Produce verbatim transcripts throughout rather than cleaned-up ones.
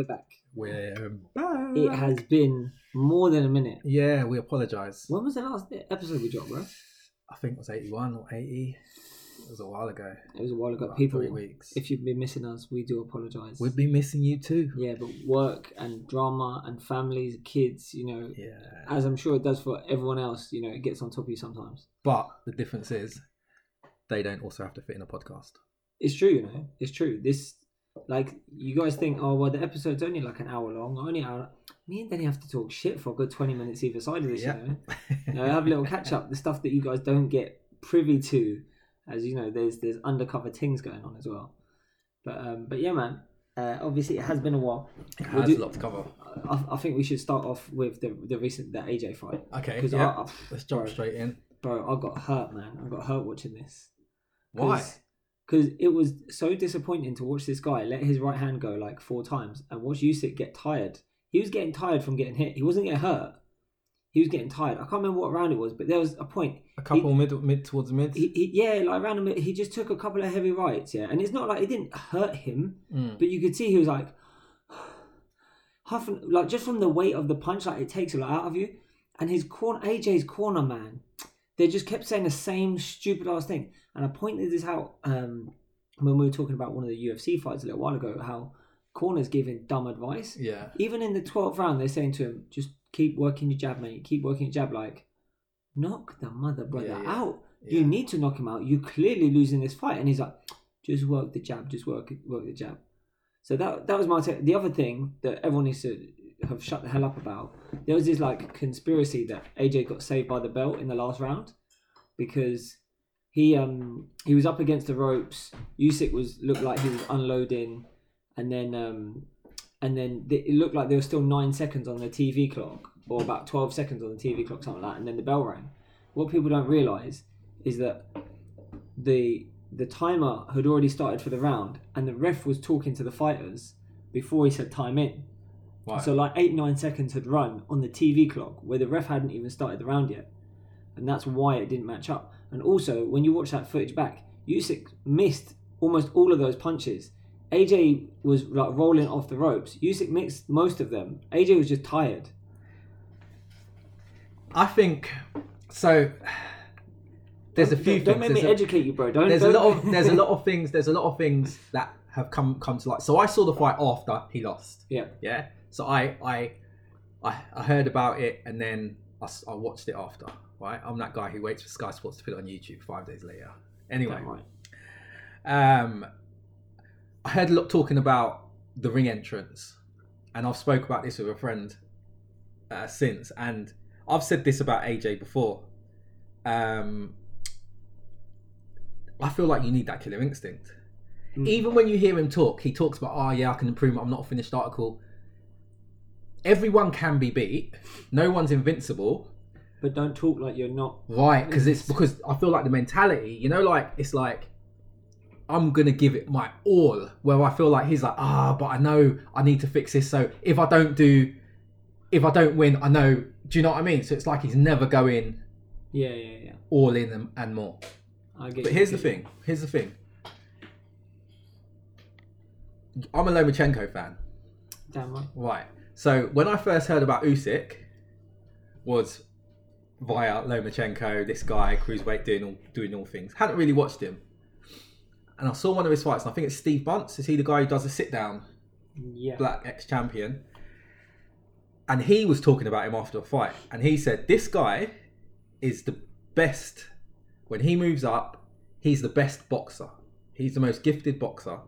We're back. We're back. It has been more than a minute. Yeah, we apologise. When was the last episode we dropped, bro? I think it was eighty-one or eighty. It was a while ago. It was a while ago. About People, three weeks. If you've been missing us, we do apologise. We've been missing you too. Yeah, but work and drama and families, kids, you know, yeah. As I'm sure it does for everyone else, you know, it gets on top of you sometimes. But the difference is they don't also have to fit in a podcast. It's true, you know. It's true. This, like, you guys think, oh, well, the episode's only like an hour long, only an hour. Me and Danny have to talk shit for a good twenty minutes either side of this, yep. You know. Now, I have a little catch up, the stuff that you guys don't get privy to, as you know, there's there's undercover things going on as well. But um, but yeah, man. Uh, obviously, it has been a while. It has we'll do, a lot to cover. I, I think we should start off with the the recent the A J fight. Okay. Yep. I, I, Let's jump straight in. Bro, I got hurt, man. I got hurt watching this. Why? Because it was so disappointing to watch this guy let his right hand go like four times and watch Usyk get tired. He was getting tired from getting hit. He wasn't getting hurt. He was getting tired. I can't remember what round it was, but there was a point. A couple he, mid, mid towards mid. He, he, yeah, like around the mid. He just took a couple of heavy rights, yeah. And it's not like it didn't hurt him, mm. but you could see he was like, half an, like just from the weight of the punch, like it takes a lot out of you. And his corner, A J's corner, man. They just kept saying the same stupid ass thing. And I pointed this out um, when we were talking about one of the U F C fights a little while ago, how corners giving dumb advice. Yeah. Even in the twelfth round, they're saying to him, just keep working your jab, mate. Keep working your jab. Like, knock the mother brother yeah, yeah. out. Yeah. You need to knock him out. You're clearly losing this fight. And he's like, just work the jab. Just work work the jab. So that that was my take. The other thing that everyone needs to have shut the hell up about, there was this like conspiracy that A J got saved by the belt in the last round because he um he was up against the ropes. Usyk was looked like he was unloading, and then um and then the, it looked like there was still nine seconds on the T V clock, or about twelve seconds on the T V clock, something like that. And then the bell rang. What people don't realise is that the the timer had already started for the round, and the ref was talking to the fighters before he said time in. Right. So like eight, nine seconds had run on the T V clock where the ref hadn't even started the round yet. And that's why it didn't match up. And also, when you watch that footage back, Usyk missed almost all of those punches. A J was like rolling off the ropes. Usyk missed most of them. A J was just tired. I think, so, there's a few don't, things. Don't make there's me a, educate you, bro. Don't, there's, don't. A lot of, there's a lot of things, there's a lot of things that have come, come to light. So I saw the fight after he lost. Yeah. Yeah. So I, I I heard about it and then I, I watched it after, right? I'm that guy who waits for Sky Sports to put it on YouTube five days later. Anyway, right. um, I heard a lot talking about the ring entrance, and I've spoke about this with a friend uh, since, and I've said this about A J before. Um, I feel like you need that killer instinct. Mm. Even when you hear him talk, he talks about, oh yeah, I can improve, I'm not a finished article. Everyone can be beat. No one's invincible. But don't talk like you're not. Right, because it's because I feel like the mentality, you know, like it's like I'm gonna give it my all. Where I feel like he's like, ah, oh, but I know I need to fix this. So if I don't do, if I don't win, I know. Do you know what I mean? So it's like he's never going. Yeah, yeah, yeah. All in and, and more. I get. But you, here's I get the you. thing. Here's the thing. I'm a Lomachenko fan. Damn right. Right. So when I first heard about Usyk, was via Lomachenko, this guy cruiserweight doing all doing all things. Hadn't really watched him, and I saw one of his fights. And I think it's Steve Bunce. Is he the guy who does a sit down? Yeah. Black ex champion. And he was talking about him after a fight, and he said this guy is the best. When he moves up, he's the best boxer. He's the most gifted boxer.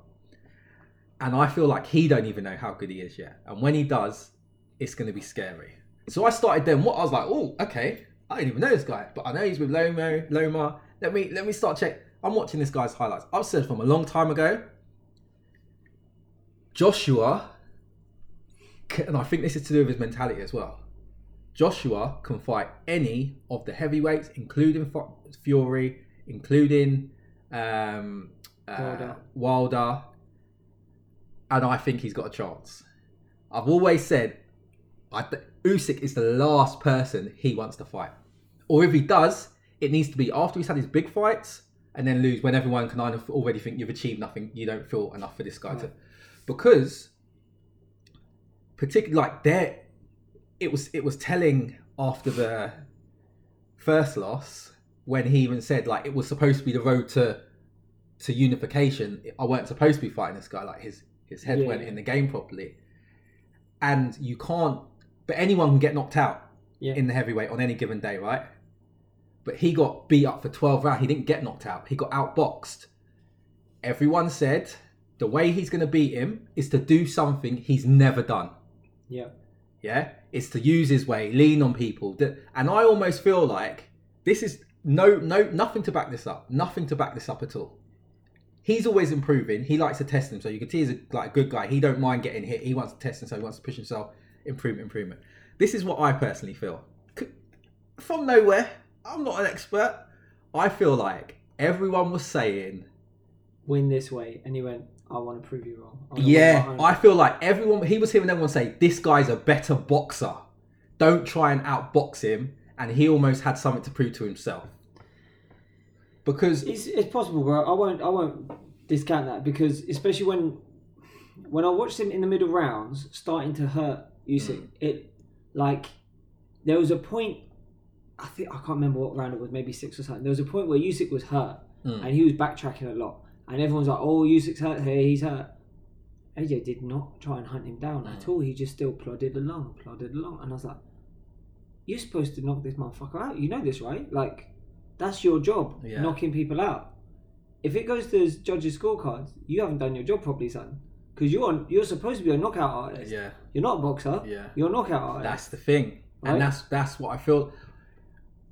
And I feel like he don't even know how good he is yet. And when he does, it's going to be scary. So I started then. What I was like, oh, okay. I didn't even know this guy, but I know he's with Lomo, Loma. Let me let me start check. I'm watching this guy's highlights. I've said from a long time ago. Joshua, and I think this is to do with his mentality as well. Joshua can fight any of the heavyweights, including Fury, including um, uh, Wilder. Wilder. And I think he's got a chance. I've always said I th- Usyk is the last person he wants to fight. Or if he does, it needs to be after he's had his big fights and then lose when everyone can already think you've achieved nothing, you don't feel enough for this guy yeah. to... Because particularly like there, it was it was telling after the first loss when he even said like it was supposed to be the road to to unification. I weren't supposed to be fighting this guy. Like his his head yeah. went in the game properly, and you can't. But anyone can get knocked out yeah. in the heavyweight on any given day, right? But he got beat up for twelve rounds. He didn't get knocked out. He got outboxed. Everyone said the way he's going to beat him is to do something he's never done. Yeah. Yeah? It's to use his way, lean on people. And I almost feel like this is no, no, nothing to back this up. Nothing to back this up at all. He's always improving. He likes to test him. So you can see he's a, like, a good guy. He don't mind getting hit. He wants to test himself. He wants to push himself. Improvement, improvement. This is what I personally feel. From nowhere, I'm not an expert. I feel like everyone was saying, win this way. And he went, I want to prove you wrong. Yeah, I feel like everyone, he was hearing everyone say, this guy's a better boxer. Don't try and outbox him. And he almost had something to prove to himself. Because It's, it's possible, bro. I won't, I won't discount that. Because especially when, when I watched him in the middle rounds, starting to hurt Usyk, mm. it, like, there was a point, I think, I can't remember what round it was, maybe six or something. There was a point where Usyk was hurt, mm. and he was backtracking a lot. And everyone's like, oh, Usyk's hurt, hey, he's hurt. A J did not try and hunt him down mm. at all. He just still plodded along, plodded along. And I was like, you're supposed to knock this motherfucker out. You know this, right? Like, that's your job, yeah. knocking people out. If it goes to judges' scorecards, you haven't done your job properly, son. Because you're you're supposed to be a knockout artist. Yeah. You're not a boxer. Yeah. You're a knockout artist. That's the thing, right? And that's that's what I feel.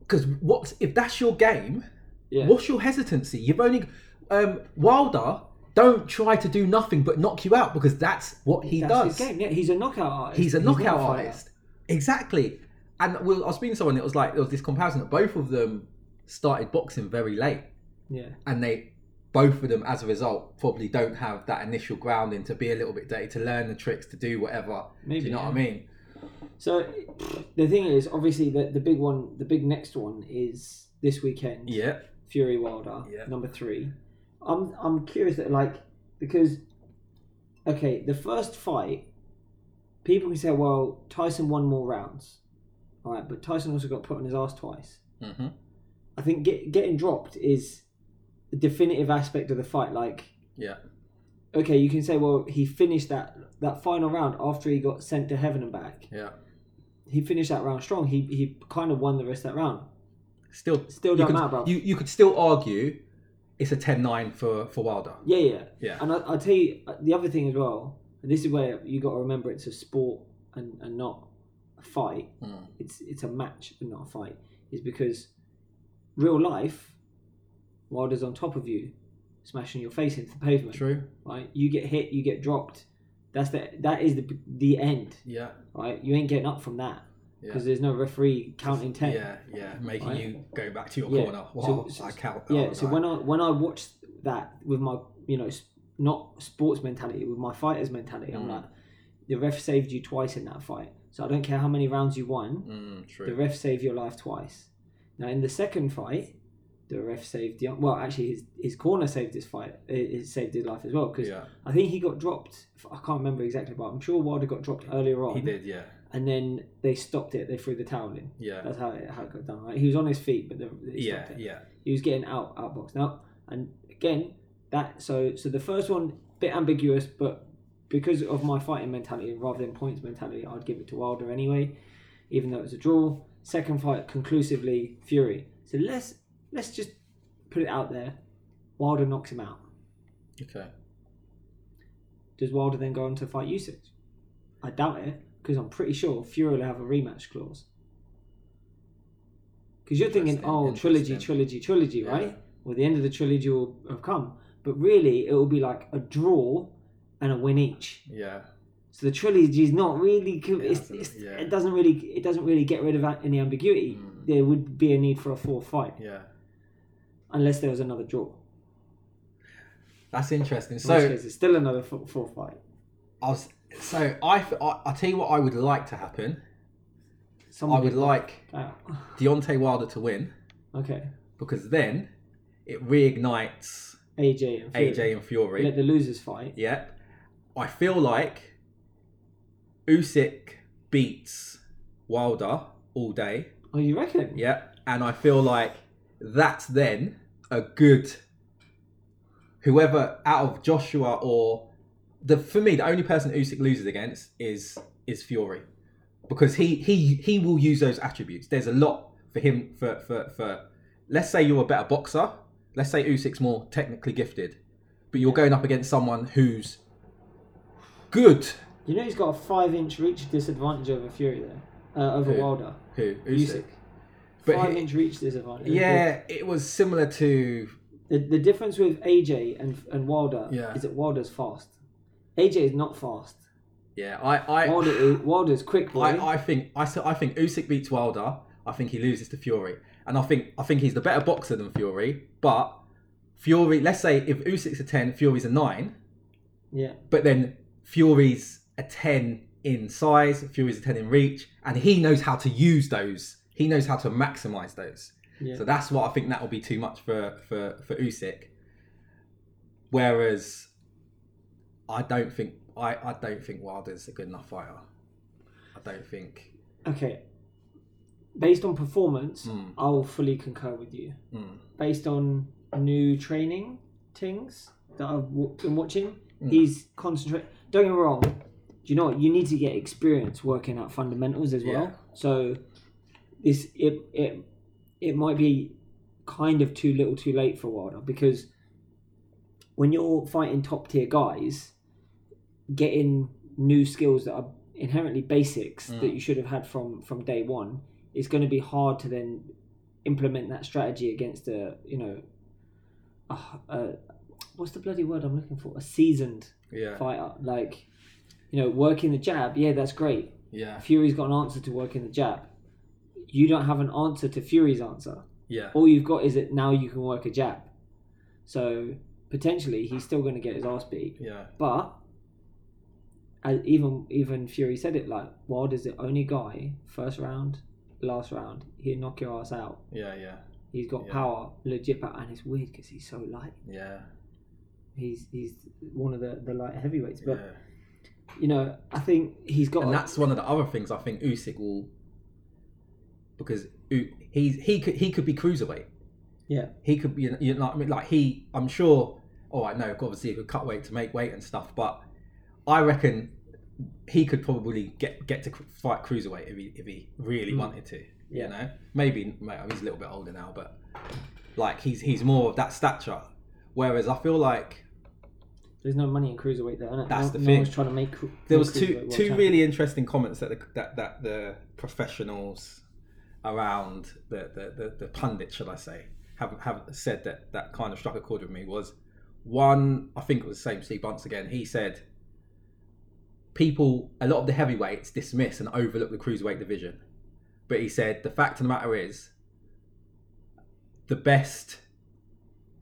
Because what if that's your game? Yeah. What's your hesitancy? You've only um, Wilder don't try to do nothing but knock you out because that's what he that's does. His game. Yeah, he's a knockout artist. He's a knockout he's artist. Exactly. And we'll, I was speaking to someone. It was like there was this comparison that both of them started boxing very late. Yeah. And they. Both of them, as a result, probably don't have that initial grounding to be a little bit dirty, to learn the tricks, to do whatever. Maybe, do you know yeah. what I mean? So the thing is, obviously, the, the big one, the big next one is this weekend. Yeah. Fury Wilder, yeah. number three. I'm I'm curious that, like, because, okay, the first fight, people can say, well, Tyson won more rounds. All right, but Tyson also got put on his ass twice. Mm-hmm. I think get, getting dropped is the definitive aspect of the fight, like, yeah, okay, you can say, well, he finished that that final round after he got sent to heaven and back. Yeah, he finished that round strong. He he kind of won the rest of that round. Still, still don't matter, bro. You you could still argue it's a ten nine for for Wilder. Yeah, yeah, yeah. And I, I'll tell you the other thing as well. And this is where you got to remember it's a sport and, and not a fight. Mm. It's it's a match and not a fight. Is because real life. Wilder's on top of you, smashing your face into the pavement. True. Right? You get hit, you get dropped. That's the that is the the end. Yeah. Right? You ain't getting up from that because yeah. there's no referee counting ten. Yeah, yeah. Making right? you go back to your yeah. corner. Wow, so, so, I count. Yeah. Oh, so right. when I when I watched that with my you know not sports mentality with my fighter's mentality, mm. I'm like, the ref saved you twice in that fight. So I don't care how many rounds you won. Mm, true. The ref saved your life twice. Now in the second fight. The ref saved Young. Well, actually, his, his corner saved his fight. It saved his life as well because yeah. I think he got dropped. I can't remember exactly, but I'm sure Wilder got dropped earlier on. He did, yeah. And then they stopped it. They threw the towel in. Yeah, that's how it, how it got done. Right? He was on his feet, but they yeah, stopped it. Yeah. He was getting out outboxed now. And again, that so so the first one bit ambiguous, but because of my fighting mentality rather than points mentality, I'd give it to Wilder anyway, even though it was a draw. Second fight conclusively Fury. So let's. Let's just put it out there. Wilder knocks him out. Okay. Does Wilder then go on to fight Usyk? I doubt it, because I'm pretty sure Fury will have a rematch clause. Because you're thinking, oh, trilogy, trilogy, trilogy, yeah. right? Well, the end of the trilogy will have come. But really, it will be like a draw and a win each. Yeah. So the trilogy is not really... Co- yeah, it's, it's, yeah. It doesn't really It doesn't really get rid of any ambiguity. Mm. There would be a need for a fourth fight. Yeah. Unless there was another draw. That's interesting. In so case, it's still another four, four fight. I was so I I I'll tell you what I would like to happen. Someone I would like out. Deontay Wilder to win. Okay. Because then it reignites A J and Fury. A J and Fury. Let the losers fight. Yeah. I feel like Usyk beats Wilder all day. Oh, you reckon? Yeah. And I feel like that's then a good... Whoever out of Joshua or... the For me, the only person Usyk loses against is is Fury. Because he he he will use those attributes. There's a lot for him for... for, for let's say you're a better boxer. Let's say Usyk's more technically gifted. But you're going up against someone who's good. You know he's got a five-inch reach disadvantage over Fury there. Uh, over Who? Wilder. Who? Usyk. Usyk. Five-inch reach disadvantage. Yeah, it was similar to... The the difference with A J and and Wilder yeah. is that Wilder's fast. A J is not fast. Yeah, I... I Wilder is, Wilder's quick, boy. I, I, think, I, I think Usyk beats Wilder. I think he loses to Fury. And I think I think he's the better boxer than Fury. But Fury... Let's say if Usyk's a ten, Fury's a nine. Yeah. But then Fury's a ten... in size, Fury's a ten in reach, and he knows how to use those. He knows how to maximise those. Yeah. So that's what I think that will be too much for, for, for Usyk. Whereas I don't think I, I don't think Wilder's a good enough fighter. I don't think. Okay. Based on performance, mm. I will fully concur with you. Mm. Based on new training things that I've been watching, mm. he's concentrating. Don't get me wrong. Do you know what? You need to get experience working out fundamentals as well. Yeah. So this it it it might be kind of too little too late for Wilder, because when you're fighting top tier guys, getting new skills that are inherently basics mm. that you should have had from, from day one, it's going to be hard to then implement that strategy against a, you know, a, a, what's the bloody word I'm looking for? A seasoned yeah. fighter. Like... You know, working the jab, yeah, that's great. Yeah. Fury's got an answer to working the jab. You don't have an answer to Fury's answer. Yeah. All you've got is that now you can work a jab. So, potentially, he's still going to get his ass beat. Yeah. But, as even even Fury said it, like, Wilder's the only guy, first round, last round, he'll knock your ass out. Yeah, yeah. He's got yeah. power, legit power, and it's weird because he's so light. Yeah. He's he's one of the, the light heavyweights. But. Yeah. You know, I think he's got... And a... that's one of the other things I think Usyk will... Because he, he could he could be cruiserweight. Yeah. He could be, you know, I mean, like he, I'm sure... Oh, I know, obviously he could cut weight to make weight and stuff, but I reckon he could probably get, get to fight cruiserweight if he, if he really mm. wanted to, yeah. you know? Maybe, well, he's a little bit older now, but like he's he's more of that stature. Whereas I feel like... There's no money in cruiserweight there. No, That's the no thing. One's trying to make. Cru- there was two two champion. really interesting comments that the, that that the professionals around the the, the, the pundits, should I say, have have said that that kind of struck a chord with me. Was one, I think it was the same Steve Bunce again. He said people, a lot of the heavyweights dismiss and overlook the cruiserweight division, but he said the fact of the matter is the best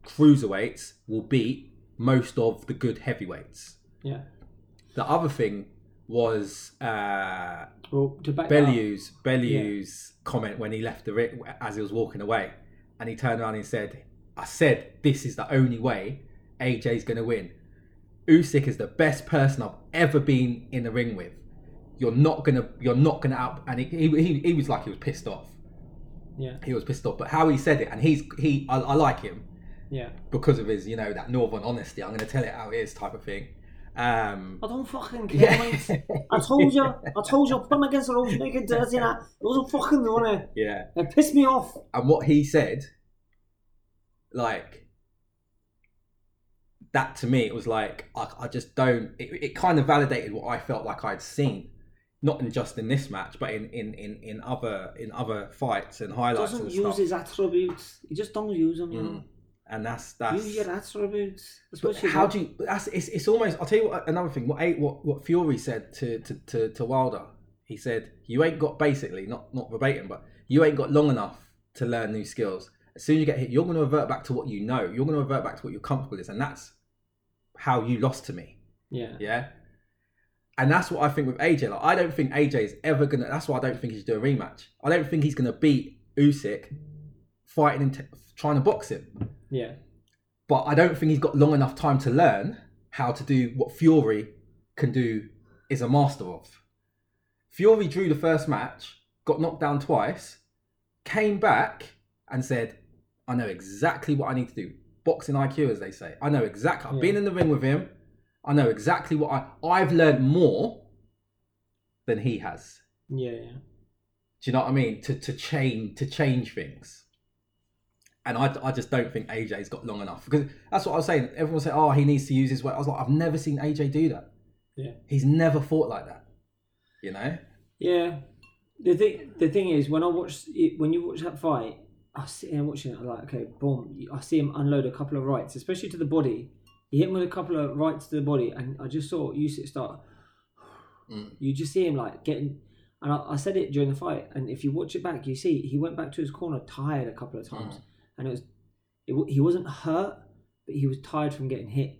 cruiserweights will beat most of the good heavyweights. Yeah. The other thing was uh, well, to back Bellews, Bellews yeah. comment when he left the ring as he was walking away, and he turned around and said, "I said this is the only way A J's going to win. Usyk is the best person I've ever been in the ring with. You're not gonna, you're not gonna out." And he he, he was like he was pissed off. Yeah. He was pissed off, but how he said it, and he's he I, I like him. Yeah, because of his, you know, that northern honesty, I'm going to tell it how it is type of thing. Um, I don't fucking care, yeah. mate. I told you, I told you, I put him against the ropes, make it dirty, and I wasn't fucking doing it. Yeah, it pissed me off. And what he said, like that to me, it was like I, I just don't. It, it kind of validated what I felt like I'd seen, not in just in this match, but in in, in, in other in other fights and highlights. He doesn't and use stuff. His attributes. He just don't use them. You mm. know? And that's that's. Use your attributes. That's what you how got. do you? That's it's it's almost. I'll tell you what, another thing. What what what Fury said to, to, to, to Wilder. He said, "You ain't got basically not not verbatim, but you ain't got long enough to learn new skills. As soon as you get hit, you're going to revert back to what you know. You're going to revert back to what you're comfortable with, and that's how you lost to me. Yeah, yeah. And that's what I think with A J. Like, I don't think A J is ever gonna. That's why I don't think he should do a rematch. I don't think he's gonna beat Usyk, fighting him, t- trying to box him." Yeah, but I don't think he's got long enough time to learn how to do what Fury can do is a master of. Fury drew the first match, got knocked down twice, came back and said, I know exactly what I need to do. Boxing I Q, as they say. I know exactly. I've yeah. been in the ring with him. I know exactly what I... I've learned more than he has. Yeah, yeah. Do you know what I mean? To to change to change things. And I, I just don't think A J's got long enough. Because that's what I was saying. Everyone said, oh, he needs to use his weight. I was like, I've never seen A J do that. Yeah. He's never fought like that. You know? Yeah. The thing, the thing is, when I watch it, when you watch that fight, I sit there watching it, I'm like, okay, boom. I see him unload a couple of rights, especially to the body. He hit him with a couple of rights to the body, and I just saw Usyk start. Mm. You just see him like getting, and I, I said it during the fight, and if you watch it back, you see he went back to his corner tired a couple of times, mm. and it was, it, he wasn't hurt, but he was tired from getting hit,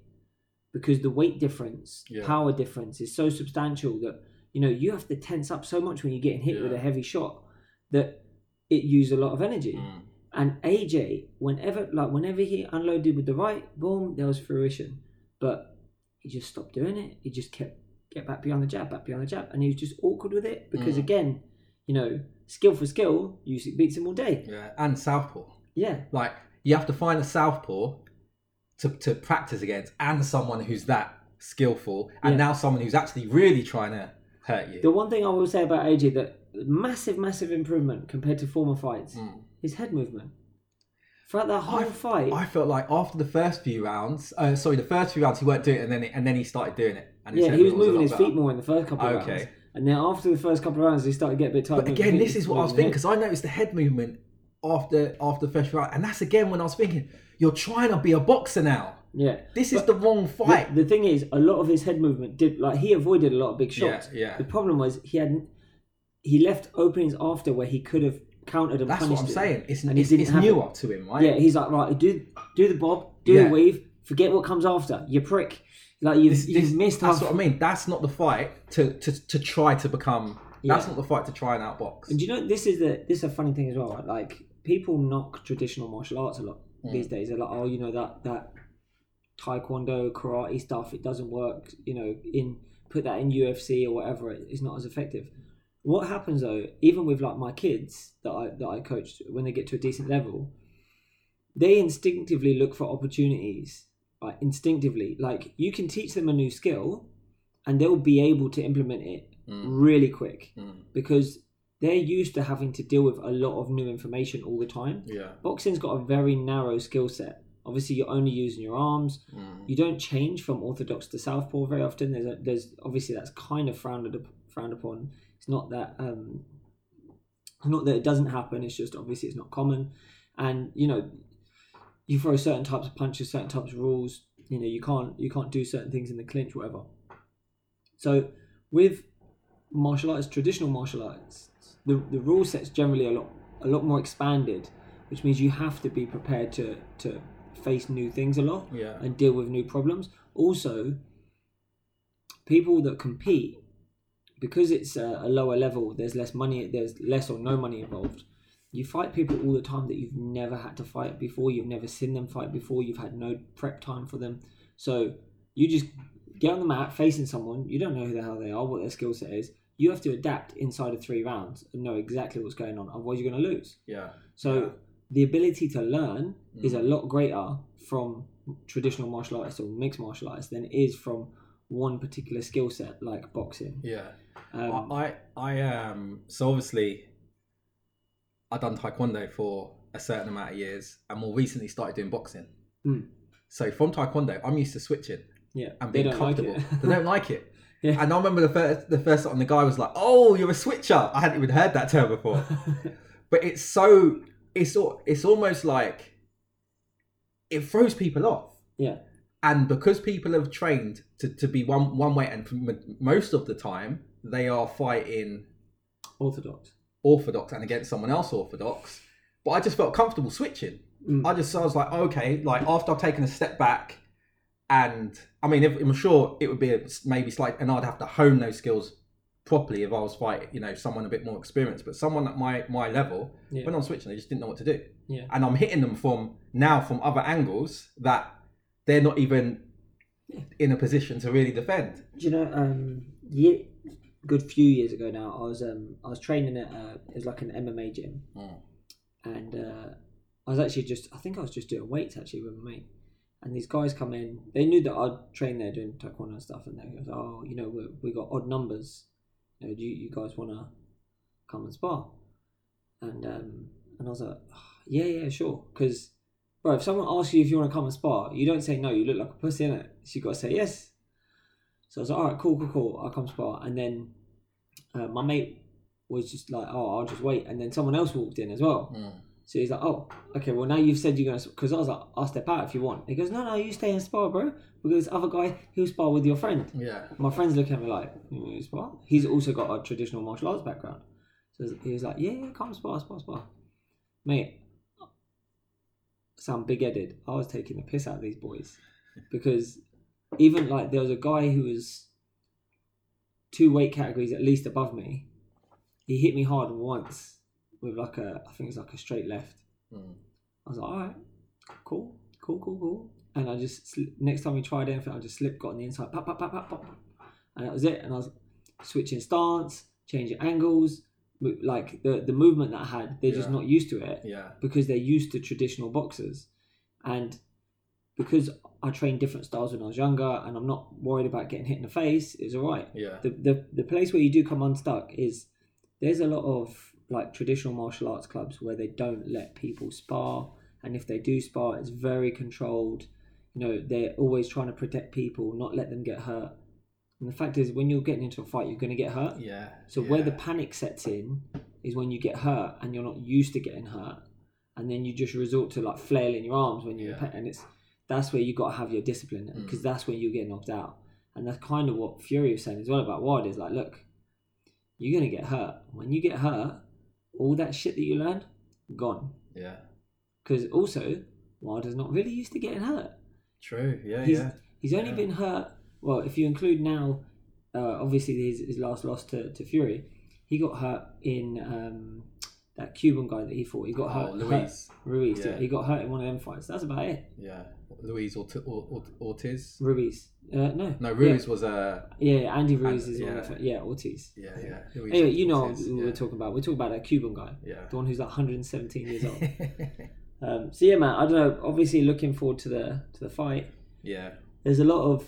because the weight difference, yeah. power difference is so substantial that, you know, you have to tense up so much when you're getting hit yeah. with a heavy shot that it used a lot of energy. Mm. And A J, whenever like whenever he unloaded with the right, boom, there was fruition. But he just stopped doing it. He just kept get back beyond the jab, back beyond the jab, and he was just awkward with it because mm. again, you know, skill for skill, Usyk beats him all day. Yeah, and southpaw. Yeah, like you have to find a southpaw to to practice against, and someone who's that skillful, and yeah. now someone who's actually really trying to. You. The one thing I will say about A J that massive, massive improvement compared to former fights mm. is head movement. Throughout that whole I, fight, I felt like after the first few rounds, uh, sorry, the first few rounds he weren't doing it, and then and then he started doing it. And yeah, he was moving was his feet more in the first couple of okay. rounds, and then after the first couple of rounds, he started to get a bit tired. But again, this is what I was thinking because I noticed the head movement after after the first round, and that's again when I was thinking, you're trying to be a boxer now. Yeah, this but is the wrong fight. The, the thing is, a lot of his head movement did like he avoided a lot of big shots. Yeah, yeah. The problem was he had he left openings after where he could have countered and That's punished. That's what I'm him, saying. It's and it's, it's newer it. to him, right? Yeah, he's like right, do do the bob, do yeah. the weave, forget what comes after. You prick, like you've, this, you've this, missed. That's half. What I mean. That's not the fight to to, to try to become. Yeah. That's not the fight to try and outbox. And do you know this is the this is a funny thing as well. Right? Like people knock traditional martial arts a lot mm. these days. They're like, oh, you know that that. Taekwondo, karate stuff, it doesn't work, you know, in put that in U F C or whatever, it's not as effective. What happens though, even with like my kids that I that I coach, when they get to a decent level, they instinctively look for opportunities, right? Instinctively. Like you can teach them a new skill and they'll be able to implement it mm. really quick mm. because they're used to having to deal with a lot of new information all the time. Yeah. Boxing's got a very narrow skill set. Obviously, you're only using your arms. Mm. You don't change from orthodox to southpaw very often. There's, a, there's obviously that's kind of frowned up, frowned upon. It's not that, um, not that it doesn't happen. It's just obviously it's not common. And you know, you throw certain types of punches, certain types of rules. You know, you can't you can't do certain things in the clinch, whatever. So with martial arts, traditional martial arts, the the rule set's generally a lot a lot more expanded, which means you have to be prepared to to. face new things a lot yeah. and deal with new problems. Also, people that compete, because it's a, a lower level, there's less money, there's less or no money involved. You fight people all the time that you've never had to fight before, you've never seen them fight before, you've had no prep time for them. So you just get on the mat facing someone, you don't know who the hell they are, what their skill set is. You have to adapt inside of three rounds and know exactly what's going on, otherwise you're going to lose. Yeah. So yeah. the ability to learn mm. is a lot greater from traditional martial artists or mixed martial artists than it is from one particular skill set like boxing. Yeah. Um, I, I, um, so obviously I've done Taekwondo for a certain amount of years and more recently started doing boxing. Mm. So from Taekwondo, I'm used to switching yeah, and being comfortable. Like they don't like it. Yeah. And I remember the first, the first time the guy was like, oh, you're a switcher. I hadn't even heard that term before. But it's so... It's it's almost like it throws people off. Yeah. And because people have trained to, to be one, one way and most of the time they are fighting... Orthodox. Orthodox and against someone else orthodox. But I just felt comfortable switching. Mm. I just I was like, okay, like after I've taken a step back and... I mean, if, I'm sure it would be a, maybe slight... And I'd have to hone those skills properly if I was fighting, you know, someone a bit more experienced, but someone at my my level, yeah. when I'm switching, they just didn't know what to do. Yeah. And I'm hitting them from now from other angles that they're not even yeah. in a position to really defend. Do you know, um, year, good few years ago now, I was um I was training at uh, it was like an M M A gym, mm. and uh, I was actually just I think I was just doing weights actually with my mate, and these guys come in. They knew that I'd train there doing taekwondo and stuff, and they goes, oh, you know, we we got odd numbers, you know, do you, you guys want to come and spar? And um and I was like, oh, yeah yeah sure, because bro, if someone asks you if you want to come and spar, you don't say no. You look like a pussy, innit? So you got to say yes. So I was like, all right, cool, cool, cool. I'll come spar. And then uh, my mate was just like, oh, I'll just wait. And then someone else walked in as well. Mm. So he's like, oh, okay, well, now you've said you're going to... Because I was like, I'll step out if you want. He goes, no, no, you stay and spar, bro. Because this other guy, he'll spar with your friend. Yeah. My friend's looking at me like, you know, spar? He's also got a traditional martial arts background. So he was like, yeah, yeah, come spar, spar, spar. Mate... sound big-headed, I was taking the piss out of these boys, because even like there was a guy who was two weight categories at least above me. He hit me hard once with like a I think it was like a straight left. Mm. I was like, all right, cool, cool, cool, cool. And I just sl- next time we tried anything, I just slipped, got on the inside, pop, pop, pop, pop, pop, and that was it. And I was switching stance, changing angles. Like the the movement that I had, they're yeah. just not used to it yeah. because they're used to traditional boxers. And because I trained different styles when I was younger and I'm not worried about getting hit in the face, it's all right. Yeah. The, the the place where you do come unstuck is there's a lot of like traditional martial arts clubs where they don't let people spar. And if they do spar, it's very controlled. You know, they're always trying to protect people, not let them get hurt. And the fact is, when you're getting into a fight, you're going to get hurt. Yeah. So yeah. where the panic sets in is when you get hurt and you're not used to getting hurt, and then you just resort to like flailing your arms when you're yeah. pe- and it's that's where you got to have your discipline, because mm. that's when you get knocked out. And that's kind of what Fury was saying as well about Wilder. Is like, look, you're going to get hurt. When you get hurt, all that shit that you learned, gone. Yeah. Because also, Wilder's not really used to getting hurt. True. Yeah. He's, yeah. He's only yeah. been hurt. Well, if you include now, uh, obviously his, his last loss to, to Fury, he got hurt in um, that Cuban guy that he fought. He got oh, hurt. Luis. Hurt, Ruiz. Yeah. He got hurt in one of them fights. That's about it. Yeah. Luis Ort- Ort- Ortiz? Ruiz. Uh, no. No, Ruiz yeah. was a... Uh, yeah, Andy Ruiz and, is yeah. one of them. Yeah, Ortiz. Yeah, yeah. Luis anyway, you know Ortiz, what yeah. we're talking about. We're talking about that Cuban guy. Yeah. The one who's like one hundred seventeen years old. um, so yeah, man, I don't know. Obviously looking forward to the to the fight. Yeah. There's a lot of...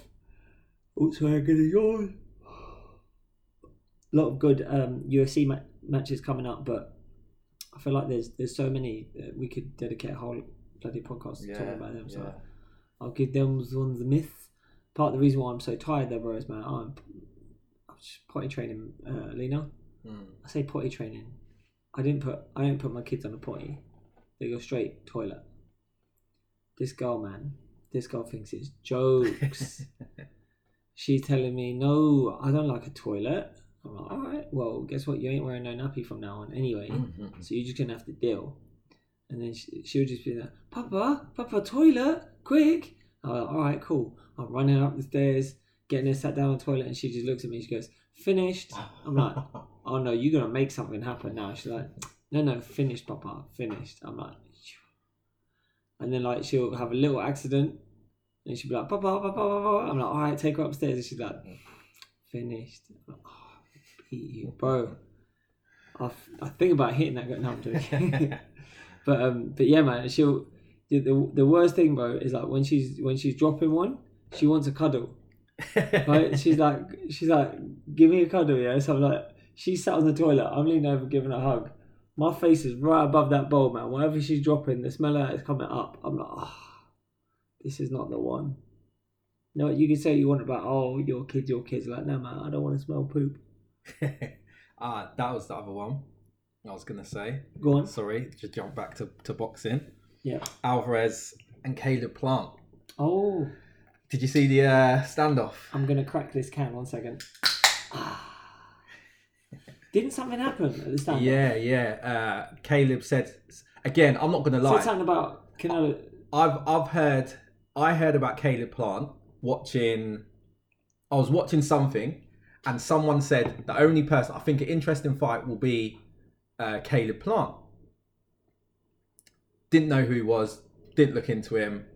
Oh, sorry, I'm gonna yawn. A lot of good um, U F C ma- matches coming up, but I feel like there's there's so many that we could dedicate a whole bloody podcast to yeah, talking about them. So yeah. I'll give them ones a miss. Part of the reason why I'm so tired though, bro, is man, I'm, I'm just potty training uh, Lena. Mm. I say potty training. I didn't put I didn't put my kids on a potty. They go straight toilet. This girl, man, this girl thinks it's jokes. She's telling me, no, I don't like a toilet. I'm like, all right, well, guess what? You ain't wearing no nappy from now on anyway. Mm-hmm. So you're just going to have to deal. And then she, she'll just be like, Papa, Papa, toilet, quick. I'm like, all right, cool. I'm running up the stairs, getting her sat down on the toilet, and she just looks at me. She goes, finished. I'm like, oh, no, you're going to make something happen now. She's like, no, no, finished, Papa, finished. I'm like, phew. And then like she'll have a little accident. And she'd be like, pop, pop, pop, pop. I'm like, all right, take her upstairs. And she's like, finished. I'm like, oh, I beat you, bro. I, f- I think about hitting that guy. No, I'm joking. but, um, but yeah, man, she'll, the, the worst thing, bro, is like when she's, when she's dropping one, she wants a cuddle. Right? She's like, she's like, give me a cuddle, yeah? So I'm like, she's sat on the toilet. I'm leaning over giving her a hug. My face is right above that bowl, man. Whatever she's dropping, the smell of that is coming up. I'm like, oh. This is not the one. No, you can say you want about, oh, your kids, your kids. Like, no, man, I don't want to smell poop. Ah, uh, that was the other one I was going to say. Go on. Sorry, just jump back to, to boxing. Yeah. Alvarez and Caleb Plant. Oh. Did you see the uh, standoff? I'm going to crack this can, one second. Didn't something happen at the standoff? Yeah, yeah. Uh, Caleb said, again, I'm not going to lie. Said something about Canelo. I've I've heard I heard about Caleb Plant watching. I was watching something, and someone said the only person I think an interesting fight will be uh, Caleb Plant. Didn't know who he was. Didn't look into him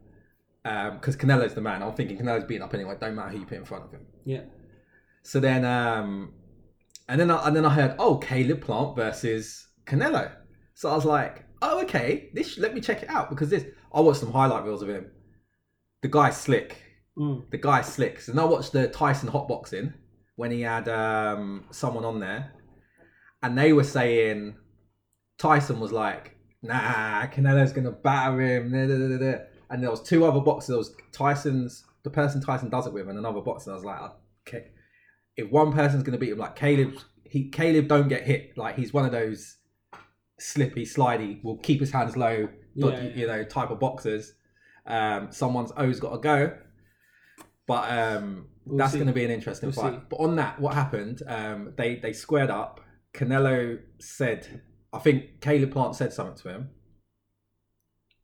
because um, Canelo's the man. I'm thinking Canelo's beaten up anyway. Don't matter who you put in front of him. Yeah. So then um, And then I, and then I heard, oh, Caleb Plant versus Canelo. So I was like, oh, okay, this let me check it out, because this, I watched some highlight reels of him. The guy's slick. Mm. The guy's slick. So then I watched the Tyson hotboxing when he had um, someone on there. And they were saying, Tyson was like, nah, Canelo's going to batter him. Nah, nah, nah, nah. And there was two other boxers. There was Tyson's, the person Tyson does it with, and another boxer. And I was like, okay, if one person's going to beat him, like Caleb, he, Caleb don't get hit. Like, he's one of those slippy, slidey, will keep his hands low, yeah, you, yeah. you know, type of boxers. Um, someone's O's got to go. But um, we'll that's going to be an interesting we'll fight. See. But on that, what happened, um, they, they squared up. Canelo said, I think Caleb Plant said something to him.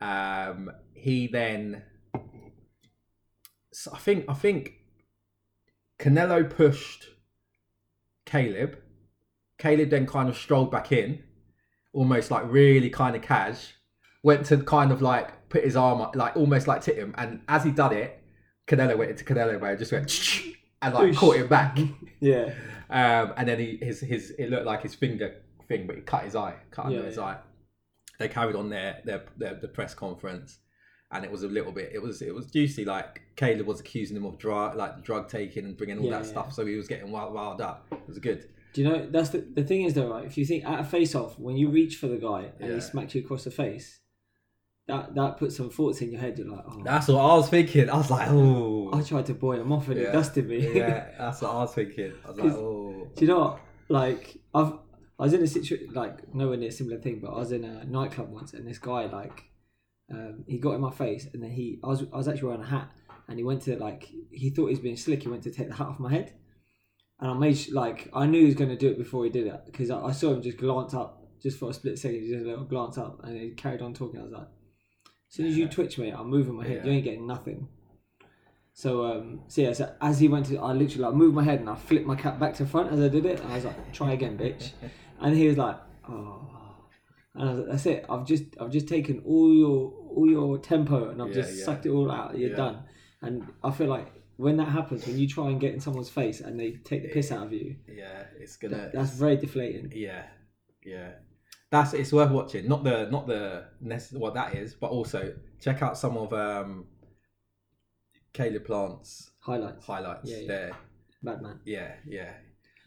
Um, he then, so I think, I think Canelo pushed Caleb. Caleb then kind of strolled back in, almost like really kind of cash, went to kind of like put his arm up, like almost like tip him. And as he done it, Canelo went into Canelo mode, just went and like Oosh. caught him back. Yeah. Um, and then he, his his it looked like his finger thing, but he cut his eye, cut under yeah, his yeah. eye. They carried on their their, their the press conference, and it was a little bit. It was it was juicy. Like Caleb was accusing him of drug like drug taking and bringing all yeah, that yeah. stuff. So he was getting wild, wild up. It was good. Do you know that's the the thing is though, right? If you think at a face off, when you reach for the guy and yeah. he smacks you across the face. That that puts some thoughts in your head. You're like, oh. That's what I was thinking. I was like, oh. I tried to buoy him off and yeah. it dusted me. Yeah, that's what I was thinking. I was like, oh. Do you know what? Like, I've, I was in a situation, like, nowhere near a similar thing, but I was in a nightclub once and this guy, like, um, he got in my face and then he, I was, I was actually wearing a hat and he went to, like, he thought he was being slick. He went to take the hat off my head. And I made, like, I knew he was going to do it before he did it because I, I saw him just glance up, just for a split second, he did a little glance up and he carried on talking. I was like, as soon as you twitch, mate, I'm moving my head. Yeah. You ain't getting nothing. So, um, so yeah, so as he went to, I literally like moved my head and I flipped my cap back to front as I did it. And I was like, try again, bitch. And he was like, oh. And I was like, that's it. I've just, I've just taken all your, all your tempo and I've yeah, just yeah. sucked it all out. You're yeah. done. And I feel like when that happens, when you try and get in someone's face and they take the piss out of you. Yeah, it's gonna. That, that's very deflating. Yeah, yeah. That's it's worth watching. Not the not the what that is, but also check out some of um, Caleb Plant's highlights. Highlights yeah, yeah. there, Batman. Yeah, yeah.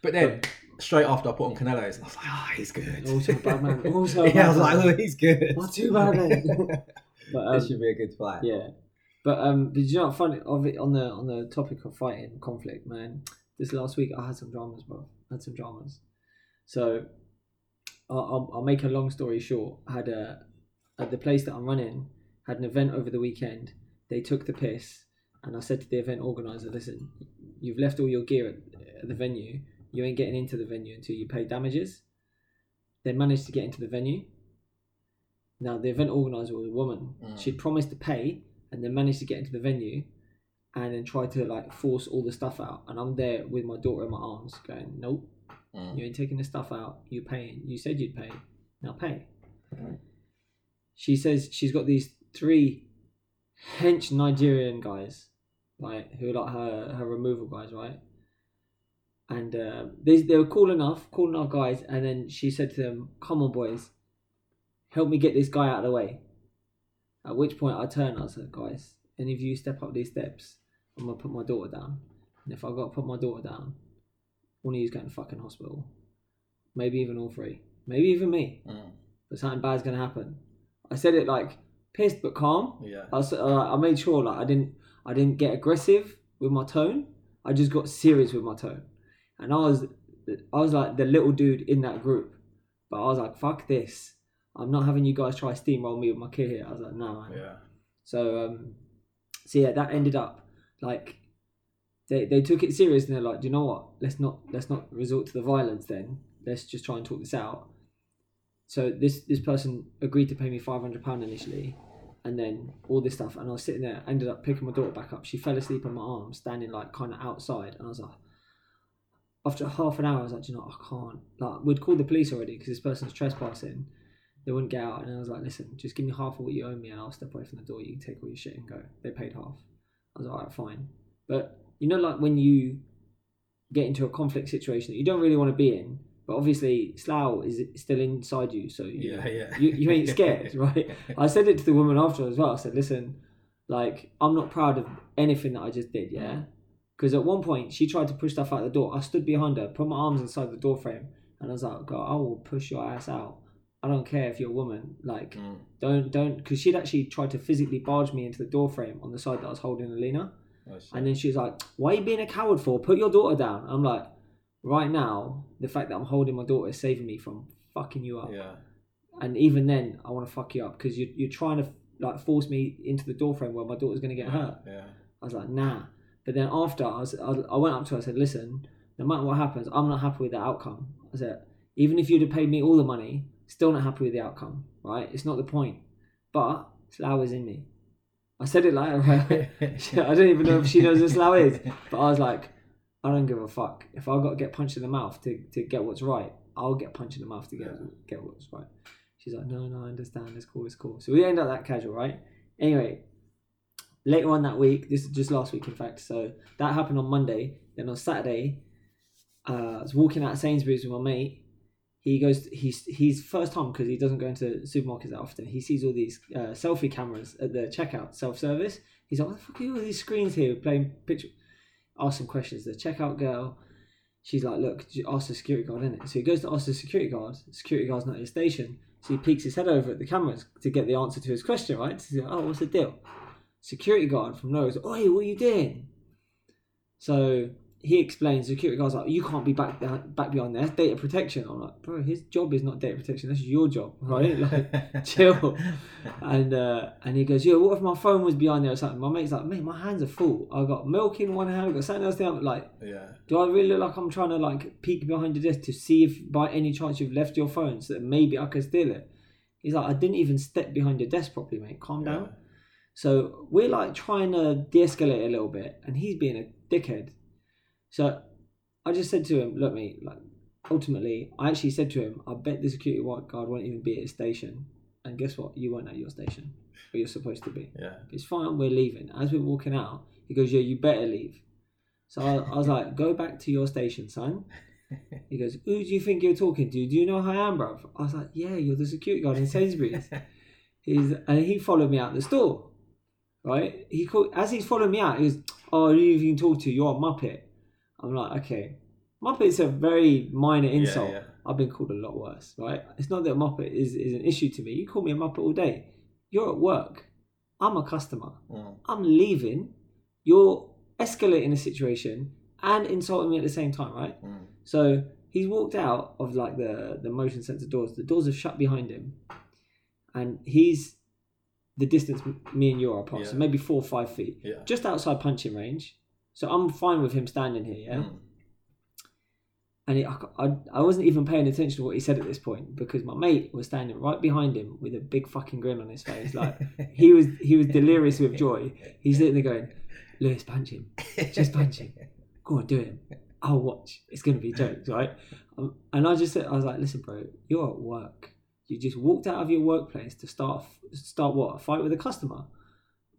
But then but, straight after I put on Canelo's, and I was like, ah, oh, he's good. Also Batman. Also, yeah, Batman. I was like, oh, he's good. Not too bad. But um, this should be a good fight. Yeah. But um, did you not find it on the on the topic of fighting conflict, man? This last week I had some dramas, bro. I had some dramas. So. I'll, I'll make a long story short. I had a at the place that I'm running had an event over the weekend. They took the piss, and I said to the event organizer, "Listen, you've left all your gear at, at the venue. You ain't getting into the venue until you pay damages." They managed to get into the venue. Now the event organizer was a woman. Mm. She'd promised to pay, and then managed to get into the venue, and then tried to like force all the stuff out. And I'm there with my daughter in my arms, going, "Nope. You ain't taking the stuff out, you're paying. You said you'd pay, now pay." Okay. She says she's got these three hench Nigerian guys, like who are like her, her removal guys, right? And uh, they, they were cool enough, cool enough guys. And then she said to them, "Come on, boys, help me get this guy out of the way." At which point I turned, I said, "Guys, any of you step up these steps, I'm going to put my daughter down. And if I've got to put my daughter down, one of you's going to fucking hospital. Maybe even all three. Maybe even me. Mm. But something bad's going to happen." I said it like pissed but calm. Yeah. I, was, uh, I made sure like I didn't I didn't get aggressive with my tone. I just got serious with my tone. And I was I was like the little dude in that group. But I was like, fuck this. I'm not having you guys try steamroll me with my kid here. I was like, no, man. Yeah. So, um, so yeah, that ended up like... They they took it serious and they're like, "Do you know what? Let's not let's not resort to the violence then. Let's just try and talk this out." So this this person agreed to pay me five hundred pounds initially, and then all this stuff. And I was sitting there, ended up picking my daughter back up. She fell asleep on my arm, standing like kind of outside. And I was like, after half an hour, I was like, "Do you know what? I can't. Like, we'd call the police already because this person's trespassing. They wouldn't get out." And I was like, "Listen, just give me half of what you owe me, and I'll step away from the door. You can take all your shit and go." They paid half. I was like, "All right, fine," but. You know, like when you get into a conflict situation that you don't really want to be in, but obviously Slough is still inside you, so you, yeah, yeah. you, you ain't scared, right? I said it to the woman after as well. I said, listen, like, I'm not proud of anything that I just did, yeah? Because at one point, she tried to push stuff out the door. I stood behind her, put my arms inside the door frame, and I was like, God, I will push your ass out. I don't care if you're a woman. Like, mm. don't, don't, because she'd actually tried to physically barge me into the door frame on the side that I was holding Alina. Oh, and then she was like, why are you being a coward for? Put your daughter down. I'm like, right now, the fact that I'm holding my daughter is saving me from fucking you up. Yeah. And even then, I want to fuck you up because you're, you're trying to like force me into the door frame where my daughter's going to get hurt. Yeah. I was like, nah. But then after, I, was, I, I went up to her and said, listen, no matter what happens, I'm not happy with the outcome. I said, even if you'd have paid me all the money, still not happy with the outcome, right? It's not the point. But Slough is in me. I said it like, right? I don't even know if she knows what Slough is. But I was like, I don't give a fuck. If I've got to get punched in the mouth to, to get what's right, I'll get punched in the mouth to get, yeah. get what's right. She's like, no, no, I understand. It's cool, it's cool. So we end up that casual, right? Anyway, later on that week, this is just last week in fact, so that happened on Monday. Then on Saturday, uh, I was walking out of Sainsbury's with my mate. He goes, he's he's first time because he doesn't go into supermarkets that often. He sees all these uh, selfie cameras at the checkout, self-service. He's like, what the fuck are all these screens here playing picture? Ask some questions. The checkout girl, she's like, look, ask the security guard, innit? So he goes to ask the security guard. The security guard's not at his station. So he peeks his head over at the cameras to get the answer to his question, right? So he's like, oh, what's the deal? Security guard from nowhere is like, oi, what are you doing? So he explains, the security guard's like, you can't be back back behind there, that's data protection. I'm like, bro, his job is not data protection, that's your job, right? Like, chill. And uh, and he goes, yeah, what if my phone was behind there or something? My mate's like, mate, my hands are full. I've got milk in one hand, I've got something else in the other. Like, yeah. Do I really look like I'm trying to like peek behind your desk to see if by any chance you've left your phone so that maybe I could steal it? He's like, I didn't even step behind your desk properly, mate, calm down. Yeah. So we're like trying to de-escalate a little bit and he's being a dickhead. So I just said to him, look mate, like ultimately, I actually said to him, I bet the security guard won't even be at his station. And guess what? You weren't at your station, but you're supposed to be. Yeah. It's fine, we're leaving. As we're walking out, he goes, yeah, you better leave. So I, I was like, go back to your station, son. He goes, who do you think you're talking to? Do you know who I am, bruv? I was like, yeah, you're the security guard in Sainsbury's. He's, and he followed me out the store. Right, he called, as he's following me out, he goes, oh, who do you can talk to? You're a Muppet. I'm like, okay. Muppet's a very minor insult. Yeah, yeah. I've been called a lot worse, right? It's not that a Muppet is, is an issue to me. You call me a Muppet all day. You're at work. I'm a customer. Mm. I'm leaving. You're escalating the situation and insulting me at the same time, right? Mm. So he's walked out of like the, the motion sensor doors. The doors are shut behind him. And he's the distance me and you are apart, yeah. So maybe four or five feet, yeah. Just outside punching range. So I'm fine with him standing here, yeah. Mm. And it, I, I, I wasn't even paying attention to what he said at this point because my mate was standing right behind him with a big fucking grin on his face, like he was he was delirious with joy. He's sitting there going, "Lewis, punch him, just punch him. Go on, do it. I'll watch. It's gonna be jokes, right?" Um, and I just said, I was like, "Listen, bro, you're at work." You just walked out of your workplace to start start what? A fight with a customer.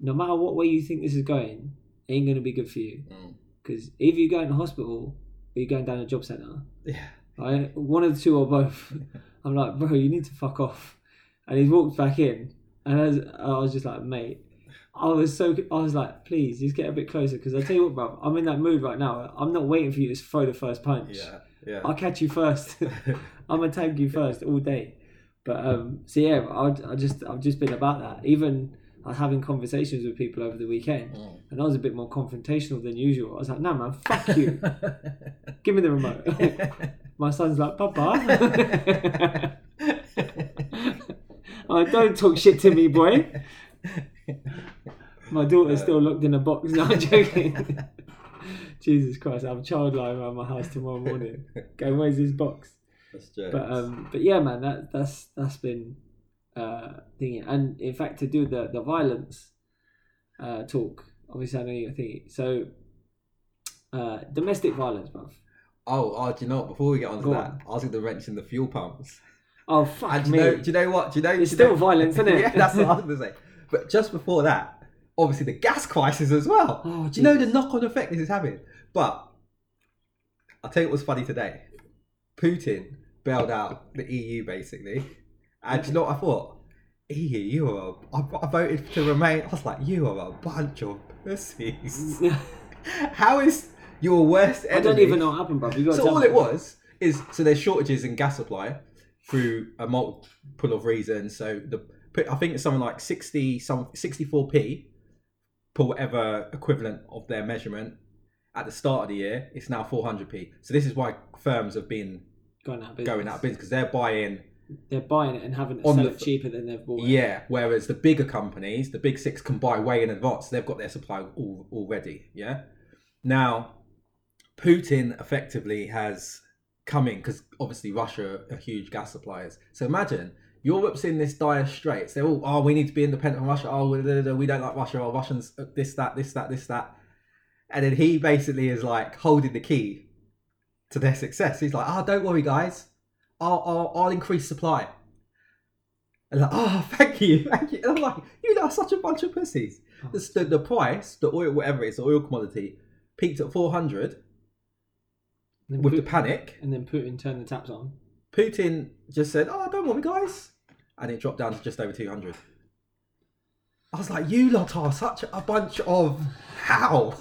No matter what way you think this is going, it ain't going to be good for you. Because mm. either you go in the hospital or you're going down a job centre. Yeah. Right? One of the two or both. I'm like, bro, you need to fuck off. And he's walked back in. And as, I was just like, mate, I was so, I was like, please, just get a bit closer. Because I tell you what, bro, I'm in that mood right now. I'm not waiting for you to throw the first punch. Yeah, yeah. I'll catch you first. I'm going to tag you first all day. But um, so yeah, I, I just I've just been about that. Even I was having conversations with people over the weekend, mm. and I was a bit more confrontational than usual. I was like, "Nah, man, fuck you, give me the remote." My son's like, "Papa, oh, don't talk shit to me, boy." My daughter's still locked in a box. No, I'm joking. Jesus Christ, I have a child lying around my house tomorrow morning. Going, where's his box? But um, but yeah, man, that that's that's been uh thinking, and in fact, to do the the violence uh talk. Obviously, I know you're thinking. So, uh, domestic violence, bruv. Oh, oh, do you know what? Before we get onto Go that, on. I was going to mention the fuel pumps. Oh fuck and do me! You know, do you know what? Do you know? It's you still know, violence, isn't it? Yeah, that's what I was going to say. But just before that, obviously the gas crisis as well. Oh, do you know the knock-on effect this is having? But I'll tell you what's funny today. Putin bailed out the E U, basically. And do you know what I thought? E U, you are a... I, I voted to remain. I was like, you are a bunch of pussies. How is your worst enemy? I don't even know what happened, bro. You gotta so all me. It was is, so there's shortages in gas supply through a multiple of reasons. So the I think it's something like sixty, some sixty-four p per whatever equivalent of their measurement. At the start of the year, it's now four hundred p. So this is why firms have been going out of business. Going out of business because they're buying. They're buying it and having to sell the, it cheaper than they've bought it. Yeah, whereas the bigger companies, the big six, can buy way in advance. They've got their supply all, already, yeah? Now, Putin effectively has come in because obviously Russia are huge gas suppliers. So imagine Europe's in this dire straits. They're all, oh, we need to be independent from Russia. Oh, we don't like Russia. Oh, Russians, this, that, this, that, this, that. And then he basically is like holding the key to their success. He's like, oh, don't worry, guys. I'll, I'll, I'll increase supply. And like, oh, thank you, thank you. And I'm like, you are such a bunch of pussies. Oh. The, the price, the oil, whatever it is, the oil commodity, peaked at four hundred with Putin, the panic. And then Putin turned the taps on. Putin just said, oh, don't worry, guys. And it dropped down to just over two hundred. I was like, you lot are such a bunch of... How?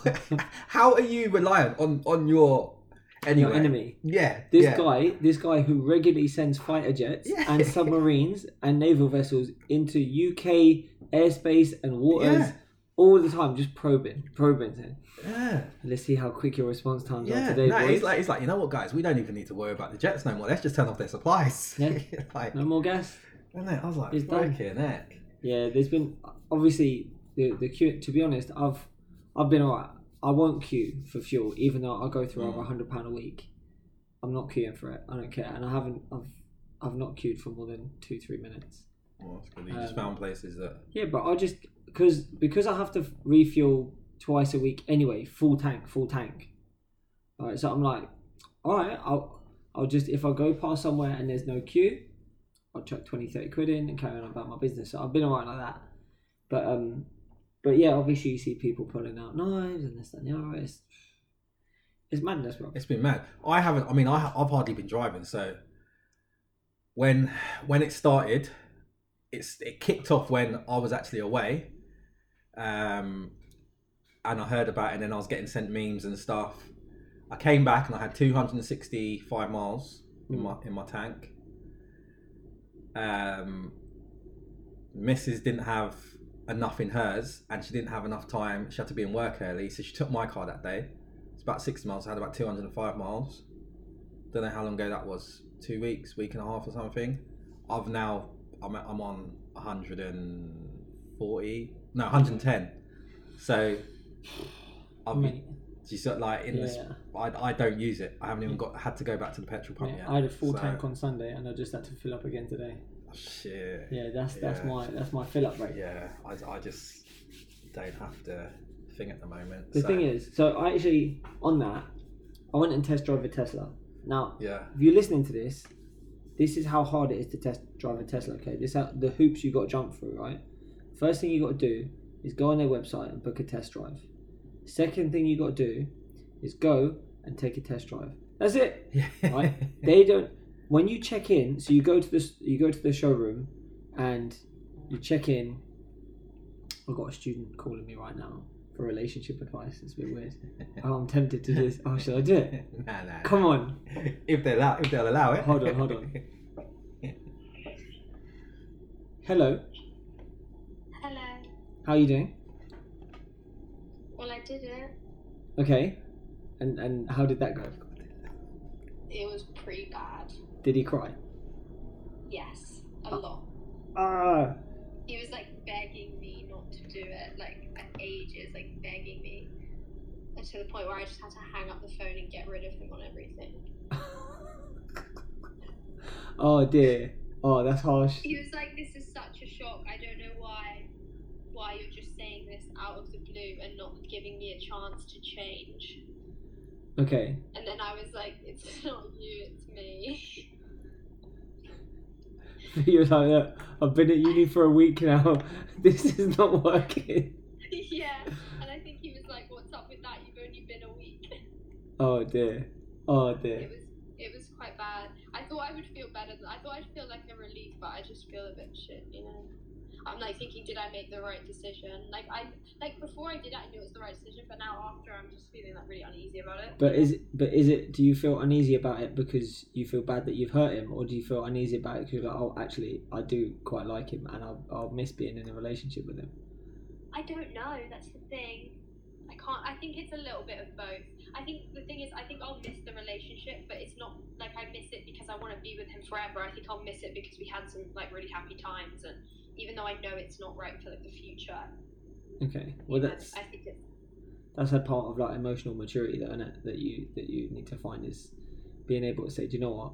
How are you reliant on, on your... Anyway. Your enemy. Yeah. This yeah. guy, this guy who regularly sends fighter jets yeah. and submarines and naval vessels into U K airspace and waters yeah. all the time, just probing, probing it. Yeah. Let's see how quick your response times yeah. are today. No, boys. It's like, it's like, you know what, guys? We don't even need to worry about the jets no more. Let's just turn off their supplies. Yeah. Like, no more gas. And then I was like, fucking heck. Yeah, there's been obviously the the queue. To be honest, I've I've been alright. I won't queue for fuel, even though I go through over a hundred pound a week. I'm not queuing for it. I don't care, and I haven't. I've I've not queued for more than two three minutes. Well, that's good. You um, just found places that. Yeah, but I just because because I have to refuel twice a week anyway, full tank, full tank. Alright, so I'm like, alright, I'll I'll just if I go past somewhere and there's no queue, I'll chuck twenty, thirty quid in and carry on about my business. So I've been alright like that. But um, but yeah, obviously you see people pulling out knives and this that, and the other. It's, it's madness, bro. It's been mad. I haven't. I mean, I, I've hardly been driving. So when when it started, it's it kicked off when I was actually away, um, and I heard about it. And then I was getting sent memes and stuff. I came back and I had two hundred sixty-five miles in my in my tank. Um, Missus didn't have enough in hers and she didn't have enough time. She had to be in work early, so she took my car that day. It's about sixty miles. I had about two hundred five miles. Don't know how long ago that was. Two weeks, week and a half or something. I've now I'm, I'm on one hundred forty, no one hundred ten. So I've been just like in yeah. this I, I don't use it. I haven't even got had to go back to the petrol pump yeah, yet. I had a full so. tank on Sunday and I just had to fill up again today. Shit. Yeah, that's that's yeah. my that's my fill up rate. Yeah, I, I just don't have to thing at the moment. The so. thing is, so I actually on that, I went and test drove a Tesla. Now, yeah. if you're listening to this, this is how hard it is to test drive a Tesla. Okay, this is how, the hoops you got to jump through. Right, first thing you got to do is go on their website and book a test drive. Second thing you got to do is go and take a test drive. That's it. Yeah. Right? They don't. When you check in, so you go to the you go to the showroom, and you check in. I've got a student calling me right now for relationship advice. It's a bit weird. Oh, I'm tempted to do this. Oh, should I do it? Nah, nah. Come on. If they'll allow, if they'll allow it. Hold on, hold on. Hello. Hello. How are you doing? Well, I did it. Okay, and and how did that go? It was pretty bad. Did he cry? Yes, a lot. Ah. He was like begging me not to do it, like for ages, like begging me, and to the point where I just had to hang up the phone and get rid of him on everything. Oh dear. Oh, that's harsh. He was like, "This is such a shock. I don't know why, why you're just saying this out of the blue and not giving me a chance to change." Okay. And then I was like, "It's not you, it's me." You were like, "Look, I've been at uni for a week now. This is not working." Yeah, and I think he was like, "What's up with that? You've only been a week." Oh dear. Oh dear. It was, it was quite bad. I thought I would feel better. I thought I'd feel like a relief, but I just feel a bit shit, you know. I'm like thinking, did I make the right decision? Like I, like before I did it, I knew it was the right decision, but now after, I'm just feeling like really uneasy about it. But is it? But is it? Do you feel uneasy about it because you feel bad that you've hurt him, or do you feel uneasy about it because you're like, oh, actually, I do quite like him, and I'll, I'll miss being in a relationship with him? I don't know. That's the thing. I can't. I think it's a little bit of both. I think the thing is, I think I'll miss the relationship, but it's not like I miss it because I want to be with him forever. I think I'll miss it because we had some like really happy times, and even though I know it's not right for like the future. Okay, well that's, I think it's, that's a part of like emotional maturity, though, isn't it? That you that you need to find is being able to say, do you know what?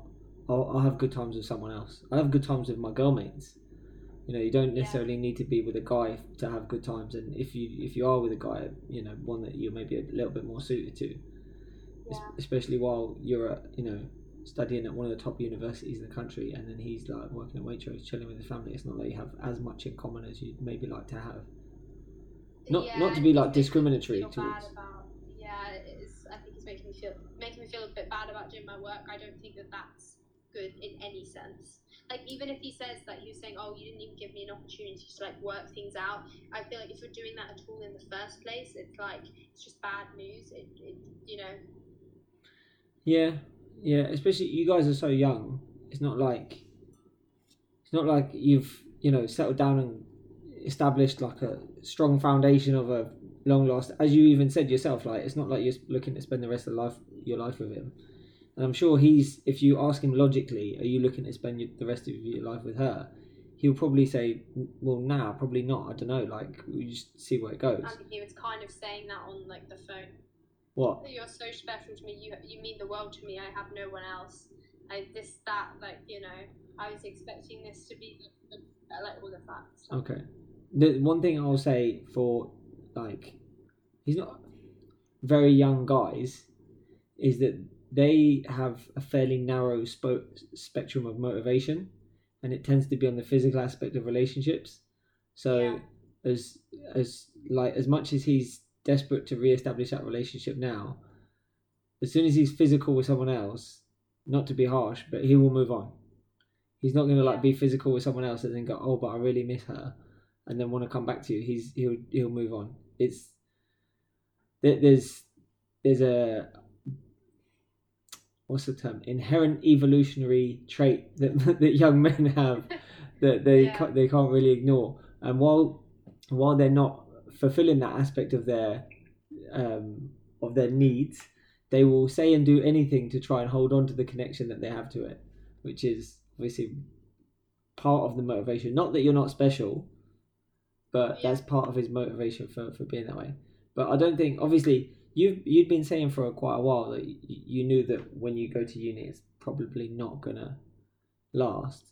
I'll, I'll have good times with someone else. I'll have good times with my girlmates. You know, you don't necessarily yeah. need to be with a guy to have good times, and if you if you are with a guy, you know, one that you're maybe a little bit more suited to, yeah. especially while you're at, you know, studying at one of the top universities in the country, and then he's like working at Waitrose, chilling with his family. It's not like you have as much in common as you'd maybe like to have. Not yeah, not to be like discriminatory towards. About, yeah, it's, I think it's making me feel making me feel a bit bad about doing my work. I don't think that that's good in any sense. Like even if he says that, he was saying, oh, you didn't even give me an opportunity to like work things out. I feel like if you're doing that at all in the first place, it's like it's just bad news. It, it you know. Yeah, yeah. Especially you guys are so young. It's not like it's not like you've you know settled down and established like a strong foundation of a long last. As you even said yourself, like it's not like you're looking to spend the rest of life your life with him. And I'm sure he's, if you ask him logically, are you looking to spend the rest of your life with her? He'll probably say, well, nah, probably not. I don't know. Like, we just see where it goes. And he was kind of saying that on, like, the phone. What? You're so special to me. You you mean the world to me. I have no one else. I this, that, like, you know, I was expecting this to be, like, all of that stuff. Okay. The one thing I'll say for, like, he's not very young guys, is that they have a fairly narrow spo- spectrum of motivation, and it tends to be on the physical aspect of relationships. So yeah. as as like as much as he's desperate to reestablish that relationship now, as soon as he's physical with someone else, not to be harsh, but he will move on. He's not going to yeah. like be physical with someone else and then go, oh, but I really miss her, and then want to come back to you. He's he'll he'll move on. It's there, there's there's a what's the term? Inherent evolutionary trait that that young men have that they yeah. ca- they can't really ignore. And while while they're not fulfilling that aspect of their um, of their needs, they will say and do anything to try and hold on to the connection that they have to it, which is obviously part of the motivation. Not that you're not special, but yeah. that's part of his motivation for, for being that way. But I don't think, obviously. You've you'd been saying for quite a while that you knew that when you go to uni, it's probably not gonna last.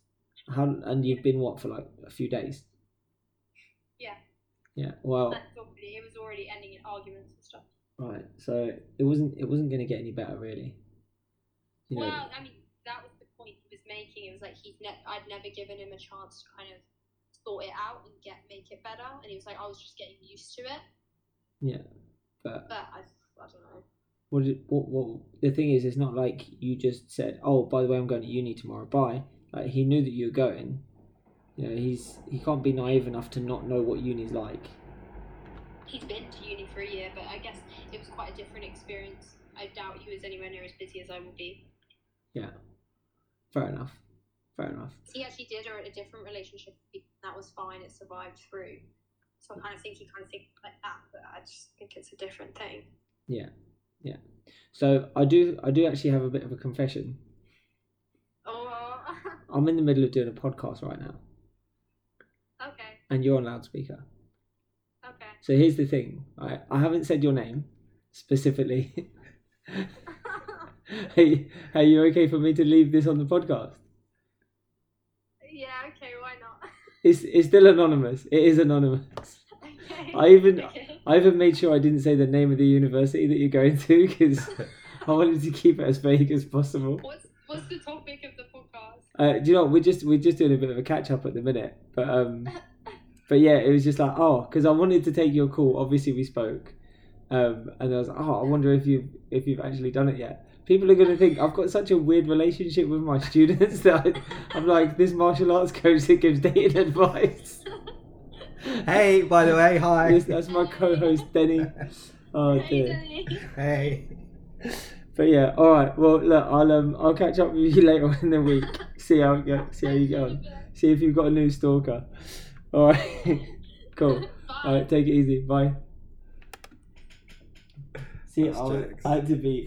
How and you've been what for like a few days? Yeah. Yeah. Well. It was already ending in arguments and stuff. Right. So it wasn't it wasn't gonna get any better, really. You well, know, I mean, that was the point he was making. It was like he'd ne- I'd never given him a chance to kind of sort it out and get make it better, and he was like, I was just getting used to it. Yeah. But, but I, I don't know. What, did, what, what the thing is, it's not like you just said, "Oh, by the way, I'm going to uni tomorrow." Bye. Like he knew that you were going. You know, he's he can't be naive enough to not know what uni's like. He's been to uni for a year, but I guess it was quite a different experience. I doubt he was anywhere near as busy as I will be. Yeah, fair enough. Fair enough. He actually did a, a different relationship. That was fine. It survived through. So I kind of think you kind of think like that, but I just think it's a different thing. Yeah, yeah. So I do, I do actually have a bit of a confession. Oh. I'm in the middle of doing a podcast right now. Okay. And you're on loudspeaker. Okay. So here's the thing. I I haven't said your name specifically. Hey, are you okay for me to leave this on the podcast? Yeah. Okay. Why not? It's it's still anonymous. It is anonymous. Okay. I even okay. I even made sure I didn't say the name of the university that you're going to because I wanted to keep it as vague as possible. What's what's the topic of the podcast? Uh, do you know we're just we're just doing a bit of a catch up at the minute, but um, but yeah, it was just like oh, because I wanted to take your call. Obviously, we spoke, um, and I was like oh, I wonder if you if you've actually done it yet. people are going to think I've got such a weird relationship with my students that I, I'm like this martial arts coach that gives dating advice. Hey, by the way, hi. Yes, that's my co-host Denny. Oh hey, dear. Denny. Hey. But yeah, all right. Well, look, I'll um, I'll catch up with you later in the week. See how yeah, see how you get on. See if you've got a new stalker. All right. Cool. Bye. All right. Take it easy. Bye. See, I, I had to be,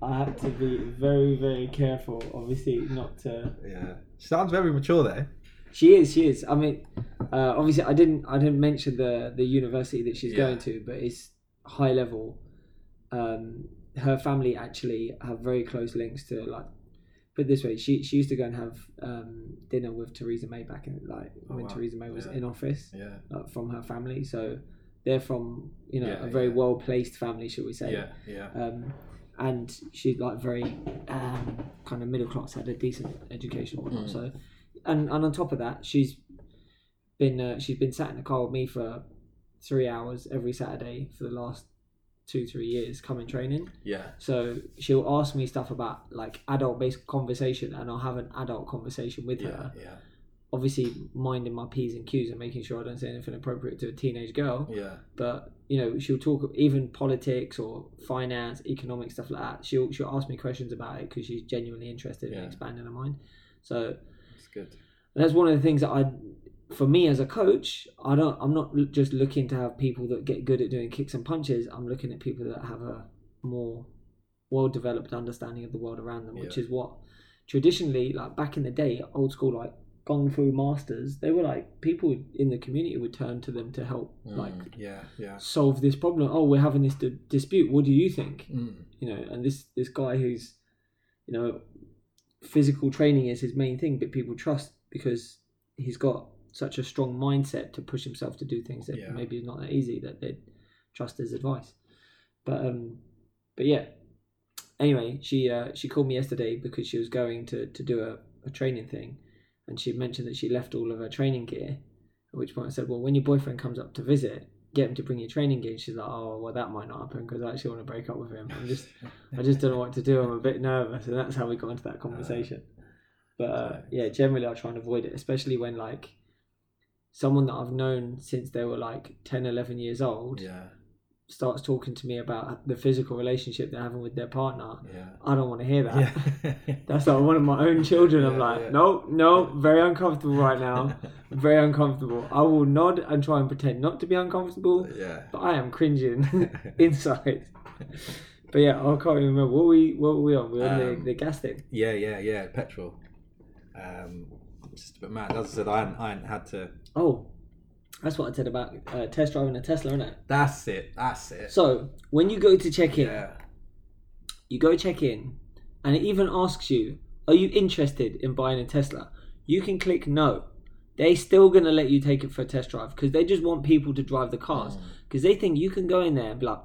I had to be very, very careful. Obviously, not to. Yeah. She sounds very mature, though. She is. She is. I mean, uh, obviously, I didn't, I didn't mention the the university that she's yeah. going to, but it's high level. Um. Her family actually have very close links to, like, put it this way, she she used to go and have um, dinner with Theresa May back in, like, oh, when wow. Theresa May was yeah. in office, yeah. like, from her family. So they're from, you know, yeah, a very yeah. well placed family, shall we say? Yeah, yeah. Um, and she's like very um, kind of middle class, had a decent education, whatnot. Mm. So, and and on top of that, she's been uh, she's been sat in the car with me for three hours every Saturday for the last two three years coming training, yeah so she'll ask me stuff about like adult based conversation, and I'll have an adult conversation with yeah, her yeah obviously minding my P's and Q's and making sure I don't say anything inappropriate to a teenage girl, yeah but you know, she'll talk even politics or finance, economic stuff like that. She'll she'll ask me questions about it because she's genuinely interested yeah. in expanding her mind. So that's good. And that's one of the things that I For me as a coach, I don't. I'm not just looking to have people that get good at doing kicks and punches. I'm looking at people that have a more well-developed understanding of the world around them, yeah. which is what traditionally, like back in the day, old school like kung fu masters, they were like people in the community would turn to them to help, mm, like yeah, yeah. solve this problem. Oh, we're having this d- dispute. What do you think? Mm. You know, and this this guy who's, you know, physical training is his main thing, but people trust because he's got such a strong mindset to push himself to do things that yeah. maybe is not that easy, that they'd trust his advice. But um, but yeah. Anyway, she uh, she called me yesterday because she was going to, to do a, a training thing, and she mentioned that she left all of her training gear, at which point I said, well, when your boyfriend comes up to visit, get him to bring your training gear. She's like, oh, well, that might not happen because I actually want to break up with him. I'm just, I just don't know what to do. I'm a bit nervous. And that's how we got into that conversation. But uh, yeah, generally I try and avoid it, especially when like, someone that I've known since they were like ten, eleven years old yeah. starts talking to me about the physical relationship they're having with their partner. Yeah. I don't want to hear that. Yeah. That's like one of my own children. Yeah, I'm like, yeah. no, no, very uncomfortable right now. Very uncomfortable. I will nod and try and pretend not to be uncomfortable, yeah. but I am cringing inside. But yeah, I can't even remember. What were we, what were we on? We were on um, the, the gas thing. Yeah, yeah, yeah, petrol. Um, just a bit mad. As I said, I hadn't, I hadn't had to... Oh, that's what I said about uh, test driving a Tesla, isn't it? That's it, that's it. So, when you go to check in, yeah. you go check in, and it even asks you, are you interested in buying a Tesla? You can click no. They're still going to let you take it for a test drive because they just want people to drive the cars because mm. they think you can go in there and be like,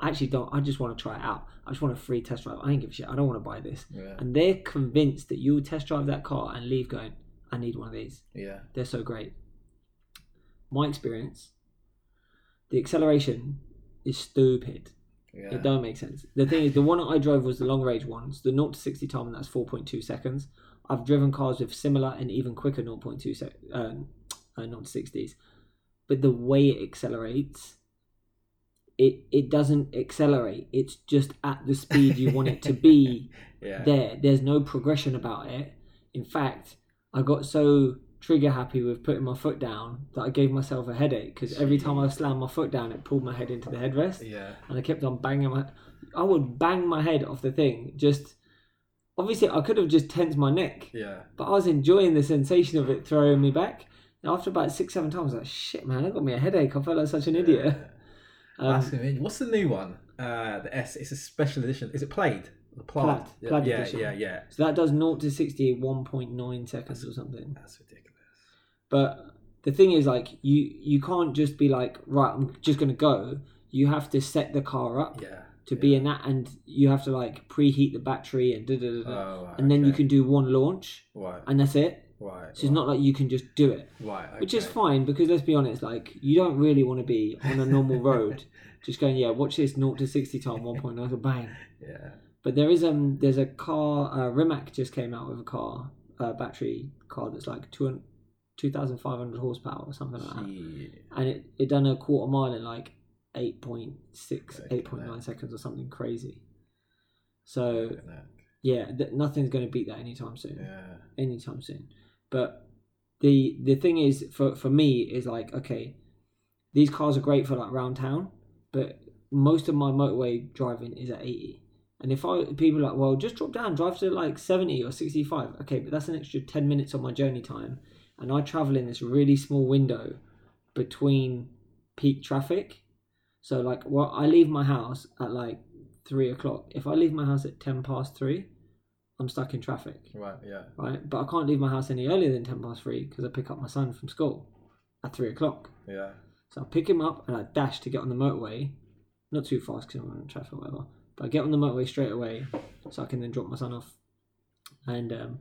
I actually don't, I just want to try it out. I just want a free test drive. I ain't give a shit. I don't want to buy this. Yeah. And they're convinced that you'll test drive that car and leave going, I need one of these. Yeah. They're so great. My experience, the acceleration is stupid. Yeah. It don't make sense. The thing is, the one that I drove was the long range ones, the zero to sixty time, and that's four point two seconds. I've driven cars with similar and even quicker zero point two sec- uh, uh, zero to sixties. But the way it accelerates, it it doesn't accelerate. It's just at the speed you want it to be yeah. there. There's no progression about it. In fact, I got so trigger happy with putting my foot down that I gave myself a headache because every time I slammed my foot down, it pulled my head into the headrest. Yeah. And I kept on banging my... I would bang my head off the thing. Just... Obviously, I could have just tensed my neck. Yeah. But I was enjoying the sensation of it throwing me back. And after about six, seven times, I was like, shit, man, that got me a headache. I felt like such an yeah. idiot. Um, That's amazing. What's the new one? Uh, the S. It's a special edition. Is it Plaid? The Plaid. Plaid, Plaid yeah, edition. Yeah, yeah, yeah. So that does zero to sixty in one point nine seconds that's, or something. That's ridiculous. But the thing is, like, you you can't just be like, right, I'm just going to go. You have to set the car up yeah, to yeah. be in that, and you have to, like, preheat the battery and da da da da. Oh, right, and then okay. you can do one launch, right. and that's it. Right. So it's right. not like you can just do it. Right. Okay. Which is fine, because let's be honest, like, you don't really want to be on a normal road just going, yeah, watch this zero to sixty time, one point nine, bang. Yeah. But there is um there's a car, uh, Rimac just came out with a car, a uh, battery car that's like two thousand five hundred horsepower or something like that. Jeez. And it, it done a quarter mile in like eight point six, eight point nine seconds or something crazy. So yeah, th- nothing's going to beat that anytime soon. Yeah. Anytime soon. But the the thing is, for, for me, is like, okay, these cars are great for like round town, but most of my motorway driving is at eighty. And if I people are like, well, just drop down, drive to like seventy or sixty-five. Okay, but that's an extra ten minutes on my journey time. And I travel in this really small window between peak traffic. So like, well, I leave my house at like three o'clock. If I leave my house at ten past three, I'm stuck in traffic. Right, yeah. Right, but I can't leave my house any earlier than ten past three because I pick up my son from school at three o'clock. Yeah. So I pick him up and I dash to get on the motorway. Not too fast because I'm running traffic or whatever. But I get on the motorway straight away so I can then drop my son off and um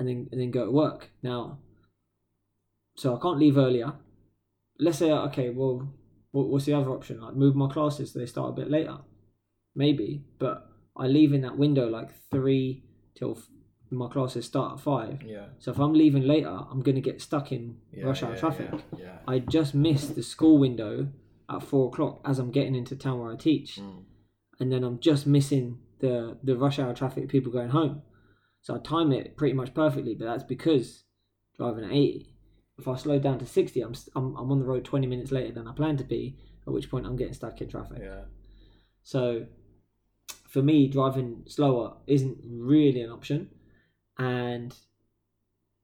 and then and then go to work. Now, so I can't leave earlier. Let's say, okay, well, what's the other option? Like move my classes so they start a bit later, maybe. But I leave in that window like three till f- my classes start at five. Yeah. So if I'm leaving later, I'm gonna get stuck in yeah, rush hour yeah, traffic. Yeah, yeah. I just missed the school window at four o'clock as I'm getting into town where I teach, mm. and then I'm just missing the the rush hour traffic, people going home. So I time it pretty much perfectly, but that's because driving at eighty. If I slow down to sixty, I'm, I'm I'm on the road twenty minutes later than I plan to be, at which point I'm getting stuck in traffic. Yeah. So for me, driving slower isn't really an option. And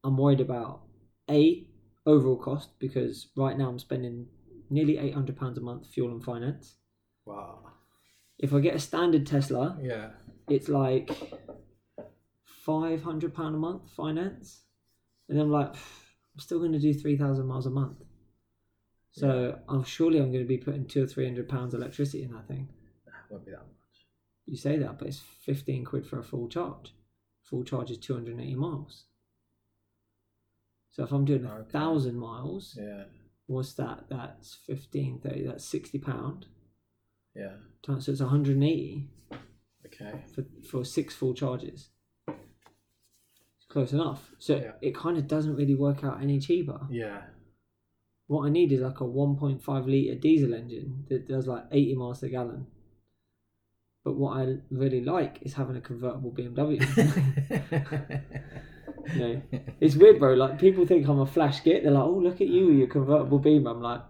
I'm worried about, A, overall cost, because right now I'm spending nearly eight hundred pounds a month fuel and finance. Wow. If I get a standard Tesla, yeah, it's like five hundred pounds a month finance. And then I'm like... I'm still going to do three thousand miles a month. So yeah. I'm surely I'm going to be putting two or three hundred pounds electricity in that thing. That won't be that much. You say that, but it's fifteen quid for a full charge. Full charge is two hundred eighty miles. So if I'm doing a okay. thousand miles, yeah, what's that? That's fifteen, thirty, that's sixty pound. Yeah. So it's one hundred eighty. Okay. For, for six full charges. Close enough. So yeah. it kind of doesn't really work out any cheaper. Yeah. What I need is like a one point five litre diesel engine that does like eighty miles a gallon. But what I really like is having a convertible B M W. You know, it's weird, bro. Like, people think I'm a flash git. They're like, oh, look at you with your convertible Beamer. I'm like,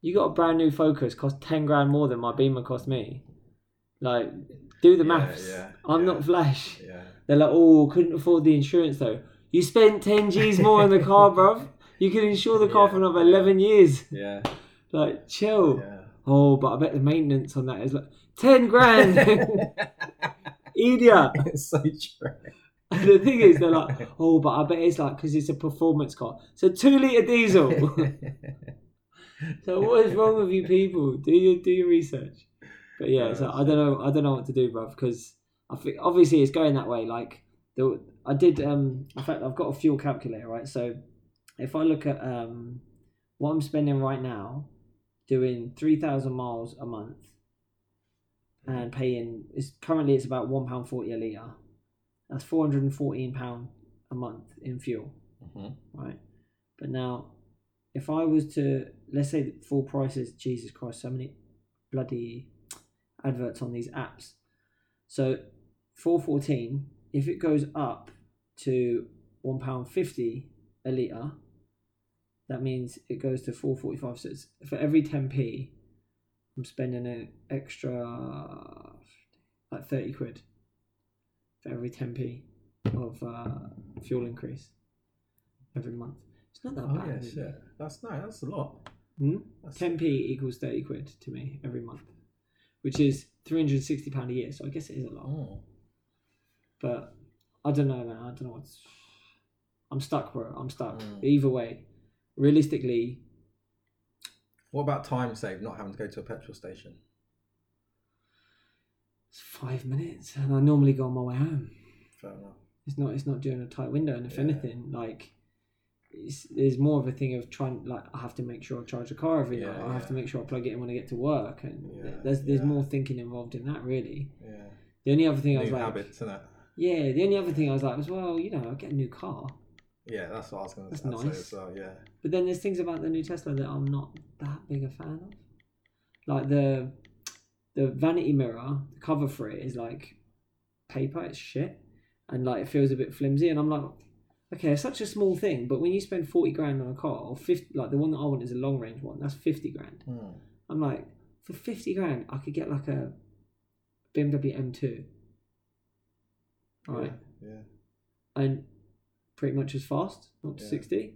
you got a brand new Focus, cost ten grand more than my Beamer cost me. Like, do the yeah, maths. Yeah, I'm yeah, not flash. Yeah. They're like, oh, couldn't afford the insurance though. You spent ten G's more on the car, bruv. You can insure the car yeah, for another eleven years. Yeah. Like, chill. Yeah. Oh, but I bet the maintenance on that is like ten grand. Idiot. It's so true. And the thing is, they're like, oh, but I bet it's like, because it's a performance car. So two litre diesel. So what is wrong with you people? Do your, do your research. But yeah, yeah so I don't know. I don't know what to do, bruv, because I think obviously it's going that way. Like, the, I did. Um, in fact, I've got a fuel calculator, right? So if I look at um, what I'm spending right now, doing three thousand miles a month, and paying is currently it's about one pound forty a litre. That's four hundred and fourteen pound a month in fuel, mm-hmm. right? But now, if I was to, let's say the full prices, Jesus Christ, so many bloody adverts on these apps. So four fourteen, if it goes up to one pound fifty a litre, that means it goes to four forty-five. So it's, for every ten p, I'm spending an extra like thirty quid for every ten p of uh, fuel increase every month. It's not that oh, bad. Oh yeah, shit. That's nice. That's a lot. Hmm? That's... ten p equals thirty quid to me every month, which is three hundred sixty pounds a year, so I guess it is a lot. Oh. But I don't know, man. I don't know what's... I'm stuck, bro. I'm stuck. Mm. Either way, realistically... What about time save, not having to go to a petrol station? It's five minutes, and I normally go on my way home. Fair enough. It's not, it's not doing a tight window, and if yeah. anything, like... It's, there's more of a thing of trying, like, I have to make sure I charge the car every yeah, night. I yeah. have to make sure I plug it in when I get to work, and yeah, there's there's yeah. more thinking involved in that, really. Yeah. The only other thing new I was like, habits, isn't it? Yeah, the only other thing I was like was, well, you know, I'll get a new car. Yeah, that's what I was going to nice. say as well, yeah. But then there's things about the new Tesla that I'm not that big a fan of. Like the the vanity mirror, the cover for it is like paper, it's shit. And like it feels a bit flimsy. And I'm like, okay, it's such a small thing. But when you spend forty grand on a car, or fifty, like the one that I want is a long range one, that's fifty grand. Mm. I'm like, for fifty grand, I could get like a B M W M two. Right? Yeah. yeah. And pretty much as fast, not to yeah. sixty,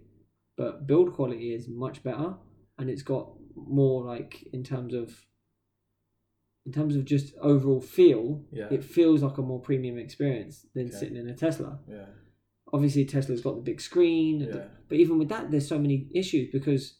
but build quality is much better, and it's got more like in terms of in terms of just overall feel. Yeah. It feels like a more premium experience than okay. sitting in a Tesla. Yeah. Obviously, Tesla's got the big screen, yeah. the, but even with that, there's so many issues because,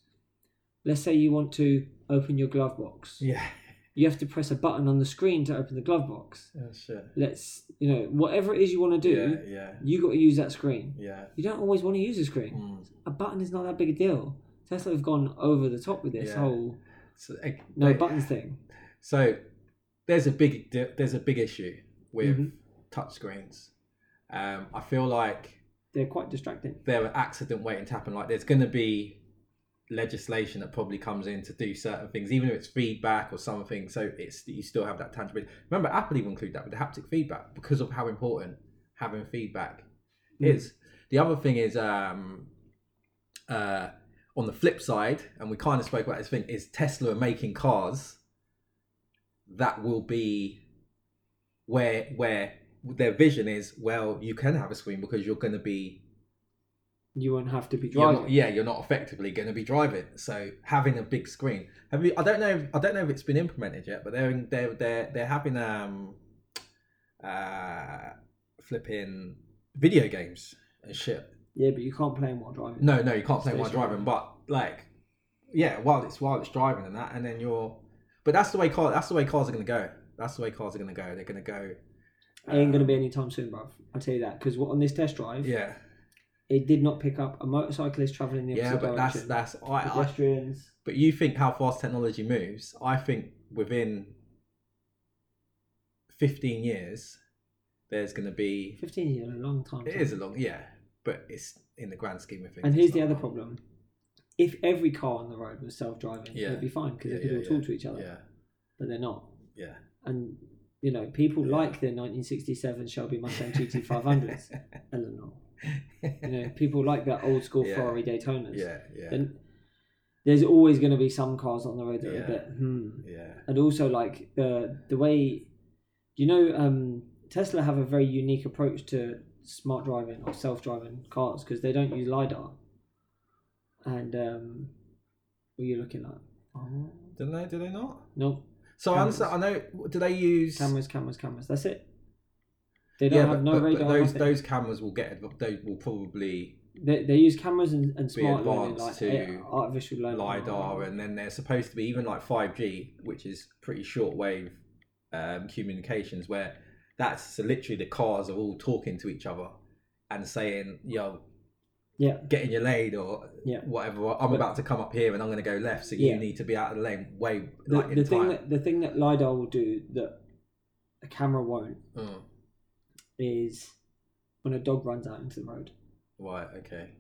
let's say you want to open your glove box. Yeah. You have to press a button on the screen to open the glove box. Oh, shit. Let's, you know, whatever it is you want to do, yeah, yeah. you got to use that screen. Yeah. You don't always want to use a screen. Mm. A button is not that big a deal. Tesla have gone over the top with this yeah. whole so, okay, no like, buttons thing. So there's a big there's a big issue with mm-hmm. touch screens. Um, I feel like they're quite distracting. They're an accident waiting to happen. Like there's going to be legislation that probably comes in to do certain things, even if it's feedback or something, so it's you still have that tangibility. Remember, Apple even include that with the haptic feedback because of how important having feedback mm. is. The other thing is um uh on the flip side, and we kind of spoke about this thing, is Tesla making cars that will be where where their vision is, well, you can have a screen because you're going to be You won't have to be driving. You're not, yeah, you're not effectively going to be driving. So having a big screen. Have you, I don't know. If, I don't know if it's been implemented yet, but they're they're they're they're having um, uh, flipping video games and shit. Yeah, but you can't play them while driving. No, no, you can't play them while driving. But like, yeah, while it's while it's driving and that, and then you're. But that's the way cars. That's the way cars are going to go. That's the way cars are going to go. They're going to go. Uh, ain't going to be any time soon, bruv. I'll tell you that, because on this test drive. Yeah. It did not pick up a motorcyclist travelling the yeah, opposite direction. Yeah, but that's... that's I, pedestrians. I, but you think how fast technology moves. I think within fifteen years, there's going to be... fifteen years, a long time. It time. is a long... Yeah, but it's in the grand scheme of things. And here's the other hard. problem. If every car on the road was self-driving, yeah. it'd be fine, because yeah, they could yeah, all yeah. talk to each other. Yeah. But they're not. Yeah. And, you know, people yeah. like their nineteen sixty-seven Shelby Mustang G T five hundreds. Eleanor. You know, people like that old school yeah. Ferrari Daytonas. Yeah, yeah. And there's always going to be some cars on the road that yeah. are a bit hmm. Yeah. And also, like the the way, you know, um, Tesla have a very unique approach to smart driving or self driving cars because they don't use LiDAR. And um, what are you looking at? Oh. Didn't they? Do they not? No. So cameras. I understand. I know. Do they use cameras? Cameras? Cameras. That's it. They don't yeah, have but, no but, radar. But those nothing. those cameras will get. They will probably. They they use cameras and, and smart learning, like to artificial learning, LiDAR, and then they're supposed to be even like five G, which is pretty short wave um, communications, where that's so literally the cars are all talking to each other and saying, "Yo, yeah, get in your lane," or yeah. whatever. I'm but, about to come up here, and I'm going to go left, so yeah. you need to be out of the lane way. The, like, the in thing time. that the thing that LiDAR will do that a camera won't. Mm. Is when a dog runs out into the road. Right, okay.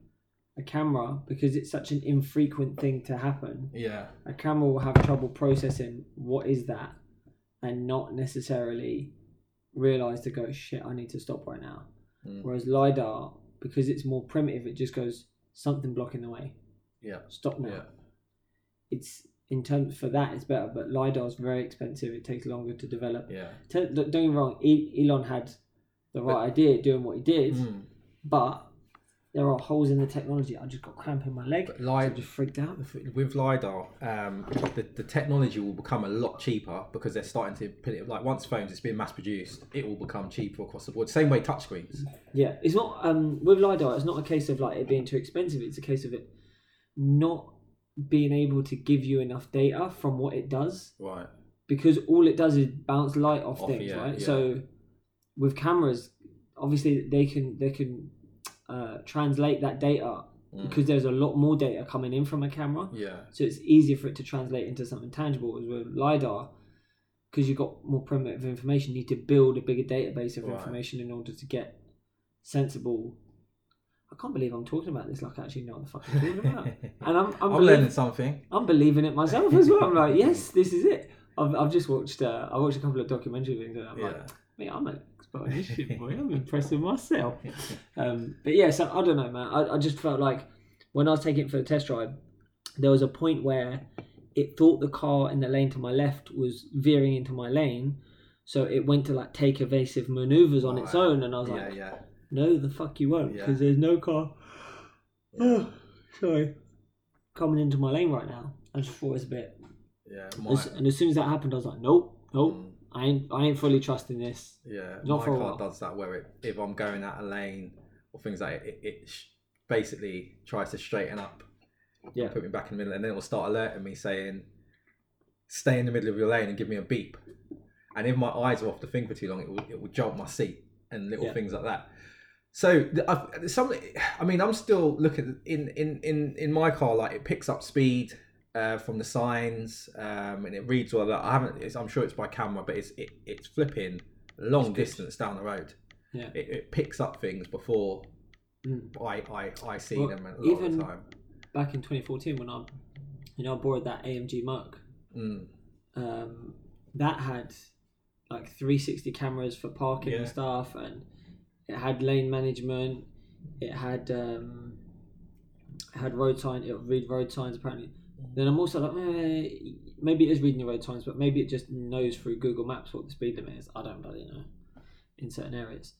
A camera, because it's such an infrequent thing to happen, yeah. a camera will have trouble processing what is that and not necessarily realise to go, shit, I need to stop right now. Mm. Whereas LiDAR, because it's more primitive, it just goes, something blocking the way. Yeah. Stop now. Yeah. It's... In terms for that, it's better, but LiDAR is very expensive. It takes longer to develop. Yeah. T- don't get me wrong, e- Elon had... the right idea doing what he did, mm. but there are holes in the technology. I just got cramp in my leg, but LiDAR, so I just freaked out. With LiDAR, um, the, the technology will become a lot cheaper because they're starting to put it, like once phones, it's being mass produced, it will become cheaper across the board. Same way touchscreens. Yeah, it's not, um, with LiDAR, it's not a case of like it being too expensive, it's a case of it not being able to give you enough data from what it does. Right. Because all it does is bounce light off, off things, yeah, right? Yeah. So... with cameras, obviously they can they can uh, translate that data mm. because there's a lot more data coming in from a camera. Yeah. So it's easier for it to translate into something tangible. As with LiDAR, because you've got more primitive information, you need to build a bigger database of right. information in order to get sensible. I can't believe I'm talking about this like I actually know what the fuck I'm talking about. And I'm, I'm, I'm believing, learning something. I'm believing it myself as well. I'm like, yes, this is it. I've, I've just watched uh, I watched a couple of documentary things and I'm yeah. like, mate, I'm an expert on this shit, boy. I'm impressed with myself. Um, but yeah, so I don't know, man. I, I just felt like when I was taking it for the test drive, there was a point where it thought the car in the lane to my left was veering into my lane, so it went to like take evasive manoeuvres on oh, its own, and I was yeah, like, yeah. no, the fuck you won't, because yeah. there's no car yeah. oh, sorry, coming into my lane right now. I just thought it was a bit... Yeah, my... And as soon as that happened, I was like, nope, nope, mm. I ain't I ain't fully trusting this. Yeah, Not my for a car while. Does that where it, if I'm going out a lane or things like that, it, it basically tries to straighten up. Yeah. Put me back in the middle, and then it will start alerting me saying, stay in the middle of your lane and give me a beep. And if my eyes are off the thing for too long, it will, it will jolt my seat and little yeah. things like that. So, I've, some, I mean, I'm still looking in, in, in, in my car, like it picks up speed uh, from the signs um, and it reads all that. I haven't, it's, I'm sure it's by camera, but it's it, it's flipping long it's distance down the road. Yeah. It, it picks up things before mm. I, I, I see well, them a lot even... of the time. Back in twenty fourteen, when I, you know, I borrowed that A M G Merc, mm. um, that had like three sixty cameras for parking yeah. and stuff, and it had lane management. It had um, it had road sign. It would read road signs apparently. Mm. Then I'm also like, eh, maybe it is reading the road signs, but maybe it just knows through Google Maps what the speed limit is. I don't bloody know in certain areas,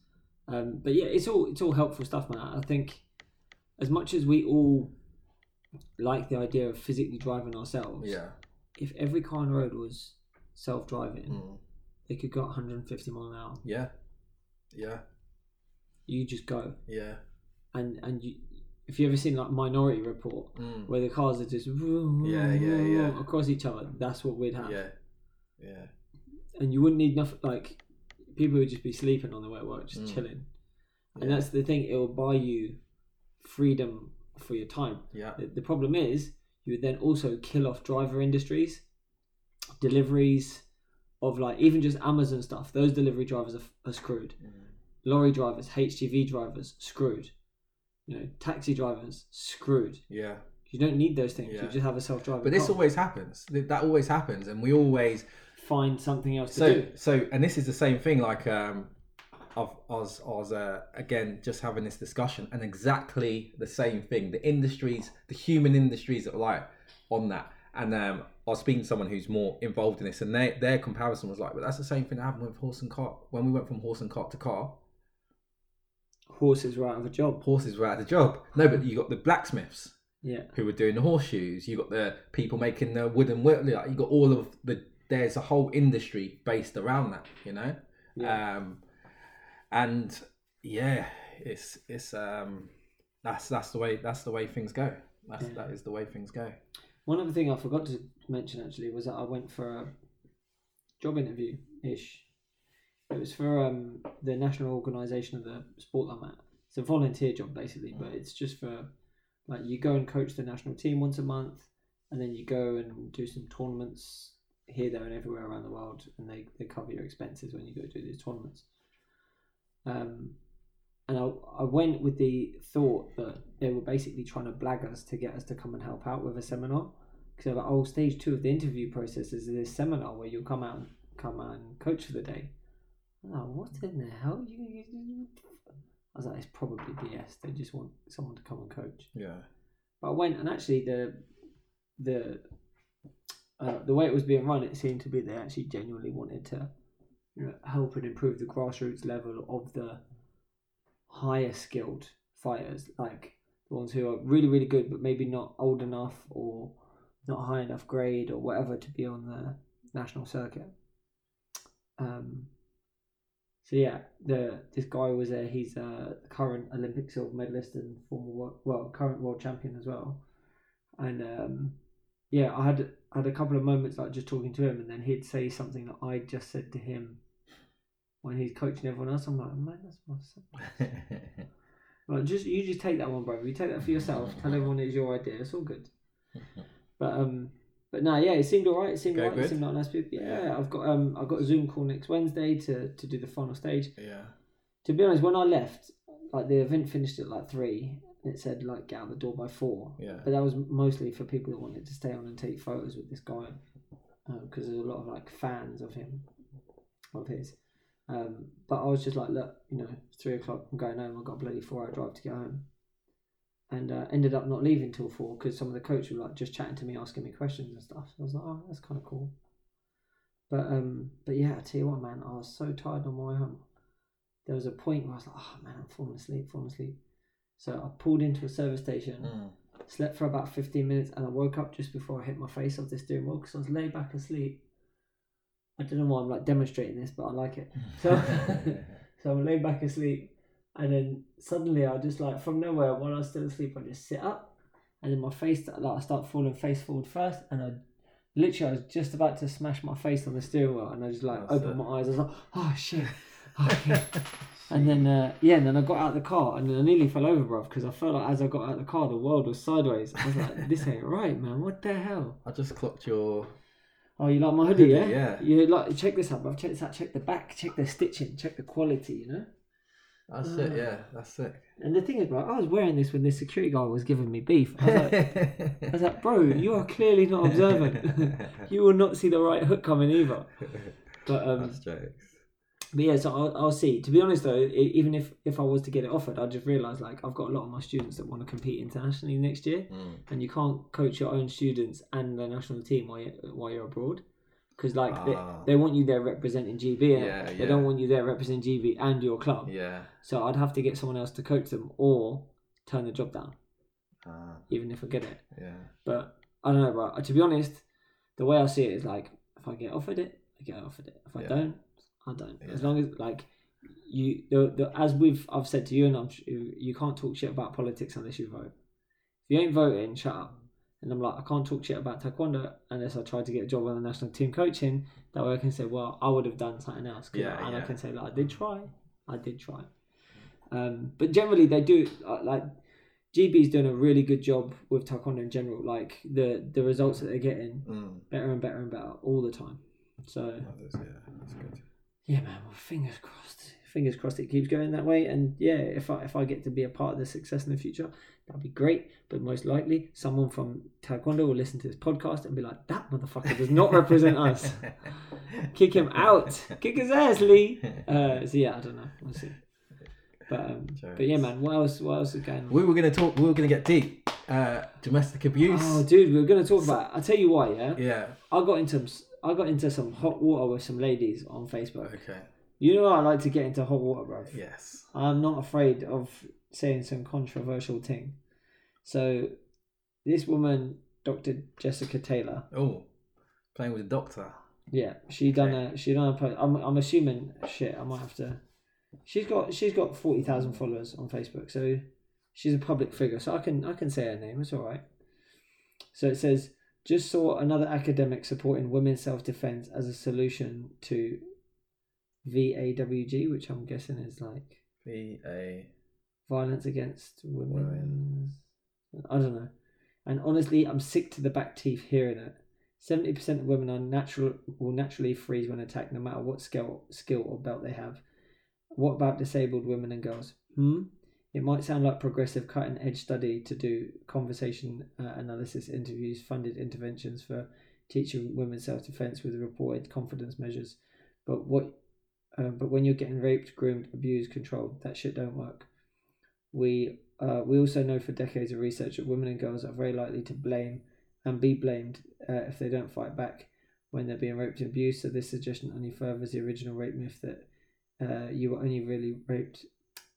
um, but yeah, it's all it's all helpful stuff, man. I think as much as we all like the idea of physically driving ourselves, yeah. if every car on the road was self-driving, mm. they could go one hundred fifty mile an hour. Yeah, yeah. You just go. Yeah. And and you, if you ever seen like Minority Report, mm. where the cars are just yeah yeah yeah across each other, that's what we'd have. Yeah, yeah. And you wouldn't need nothing. Like people would just be sleeping on the way to work, just mm. chilling. And yeah. that's the thing; it will buy you freedom for your time. Yeah. The, the problem is you would then also kill off driver industries, deliveries of like even just Amazon stuff. Those delivery drivers are, are screwed. Mm-hmm. Lorry drivers, H G V drivers, screwed. You know, taxi drivers, screwed. Yeah. You don't need those things. Yeah. You just have a self-driving. But this car. always happens. That always happens, and we always find something else so, to do. So, and this is the same thing. Like, um, I've, I was, I was uh, again just having this discussion, and exactly the same thing. The industries, the human industries that are like on that. And um, I was speaking to someone who's more involved in this, and they, their comparison was like, "Well, that's the same thing that happened with horse and cart. When we went from horse and cart to car, horses were out of a job. Horses were out of the job. No, but you got the blacksmiths, yeah, who were doing the horseshoes. You got the people making the wooden work. Like you got all of the. There's a whole industry based around that. You know." Yeah. Um, And yeah, it's it's um that's that's the way that's the way things go. That's yeah. that is the way things go. One other thing I forgot to mention actually was that I went for a job interview ish. It was for um the national organisation of the sport I'm at. It's a volunteer job basically, but it's just for like you go and coach the national team once a month, and then you go and do some tournaments here, there, and everywhere around the world, and they, they cover your expenses when you go do these tournaments. Um, and I, I went with the thought that they were basically trying to blag us to get us to come and help out with a seminar, because they're like, oh, stage two of the interview process is this seminar where you'll come out and come out and coach for the day. I'm like, what in the hell? You, you I was like, it's probably B S. They just want someone to come and coach. Yeah. But I went, and actually the the uh, the way it was being run, it seemed to be they actually genuinely wanted to help and improve the grassroots level of the higher skilled fighters, like the ones who are really, really good, but maybe not old enough or not high enough grade or whatever to be on the national circuit. Um. So yeah, the this guy was there. He's a current Olympic silver medalist and former world, well, current world champion as well. And um, yeah, I had I had a couple of moments like just talking to him, and then he'd say something that I just said to him when he's coaching everyone else. I'm like, man, that's my son. Like, just you just take that one, brother. You take that for yourself. Tell everyone it's your idea. It's all good. But um, But no, yeah, it seemed all right. It seemed all right. It seemed like nice people. Yeah, yeah, I've got um, I've got a Zoom call next Wednesday to, to do the final stage. Yeah. To be honest, when I left, like the event finished at like three. It said like get out the door by four. Yeah. But that was mostly for people that wanted to stay on and take photos with this guy, because um, there's a lot of like fans of him, of his. Um, but I was just like, look, you know, it's three o'clock. I'm going home. I've got a bloody four-hour drive to get home. And uh, ended up not leaving till four because some of the coaches were like just chatting to me, asking me questions and stuff. So I was like, oh, that's kind of cool. But um, but yeah, I tell you what, man, I was so tired on my way home. There was a point where I was like, oh man, I'm falling asleep, falling asleep. So I pulled into a service station, mm. slept for about fifteen minutes, and I woke up just before I hit my face off this doing well because I was laid back asleep. I don't know why I'm like demonstrating this, but I like it. So so I'm laid back asleep. And then suddenly I just like, from nowhere, while I was still asleep, I just sit up. And then my face, like I start falling face forward first. And I literally, I was just about to smash my face on the steering wheel. And I just like That's opened it. my eyes. I was like, oh shit. Oh, okay. And then, uh, yeah, and then I got out of the car. And then I nearly fell over, bruv. Because I felt like as I got out of the car, the world was sideways. I was like, this ain't right, man. What the hell? I just clocked your... Oh, you like my hoodie, yeah? Yeah. You like, check this out, bruv. Check this out. Check the back. Check the stitching. Check the quality, you know? That's uh, it, yeah, that's sick. And the thing is, bro, I was wearing this when this security guy was giving me beef. I was like, I was like bro, you are clearly not observant. You will not see the right hook coming either. But, um, that's jokes. But yeah, so I'll, I'll see. To be honest, though, it, even if, if I was to get it offered, I'd just realise, like, I've got a lot of my students that want to compete internationally next year, mm. and you can't coach your own students and the national team while you're, while you're abroad. Because like ah. they, they want you there representing G B, yeah, they yeah. don't want you there representing G B and your club. Yeah. So I'd have to get someone else to coach them or turn the job down, ah. even if I get it. Yeah. But I don't know, bro. To be honest, the way I see it is like, if I get offered it, I get offered it. If I yeah. don't, I don't. Yeah. As long as like you, the, the, as we've I've said to you, and I'm you can't talk shit about politics unless you vote. If you ain't voting, shut up. And I'm like, I can't talk shit about taekwondo unless I try to get a job on the national team coaching. That way I can say, well, I would have done something else. Yeah, I, and yeah. I can say, like, I did try. I did try. Um, but generally, they do, uh, like, G B's doing a really good job with taekwondo in general. Like, the, the results that they're getting, mm. better and better and better all the time. So, that is, yeah, that's good. Yeah, man, well, fingers crossed. Fingers crossed it keeps going that way. And yeah, if I if I get to be a part of the success in the future, that'd be great. But most likely someone from taekwondo will listen to this podcast and be like, that motherfucker does not represent us. Kick him out. Kick his ass, Lee. Uh, so yeah, I don't know. We'll see. But um, but yeah, man. What else? What else is going on? We were gonna talk. We were gonna get deep. Uh, domestic abuse. Oh, dude, we were gonna talk about. I'll tell you why. Yeah. Yeah. I got into I got into some hot water with some ladies on Facebook. Okay. You know I like to get into hot water, bro. Yes. I'm not afraid of saying some controversial thing. So, this woman, Doctor Jessica Taylor. Oh, playing with a doctor. Yeah, she okay. done a she done a post. I'm I'm assuming shit. I might have to. She's got she's got forty thousand followers on Facebook, so she's a public figure. So I can I can say her name. It's all right. So it says, just saw another academic supporting women's self-defense as a solution to V A W G, which I'm guessing is like V A violence against women. I don't know. And honestly, I'm sick to the back teeth hearing it. seventy percent of women are natural will naturally freeze when attacked, no matter what skill, skill or belt they have. What about disabled women and girls? Hmm. It might sound like progressive cutting-edge study to do conversation uh, analysis, interviews, funded interventions for teaching women self-defense with reported confidence measures, but what? Uh, but when you're getting raped, groomed, abused, controlled, that shit don't work. We uh, we also know for decades of research that women and girls are very likely to blame and be blamed uh, if they don't fight back when they're being raped and abused. So this suggestion only furthers the original rape myth that uh, you were only really raped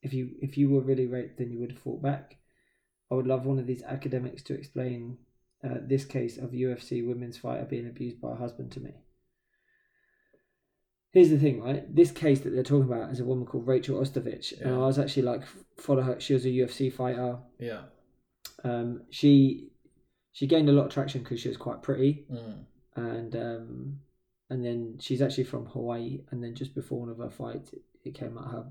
if you if you were really raped, then you would have fought back. I would love one of these academics to explain uh, this case of U F C women's fighter being abused by a husband to me. Here's the thing, right? This case that they're talking about is a woman called Rachel Ostovich. Yeah. And I was actually like, follow her. She was a U F C fighter. Yeah. Um, she she gained a lot of traction because she was quite pretty. Mm. And um, and then she's actually from Hawaii. And then just before one of her fights, it, it came out her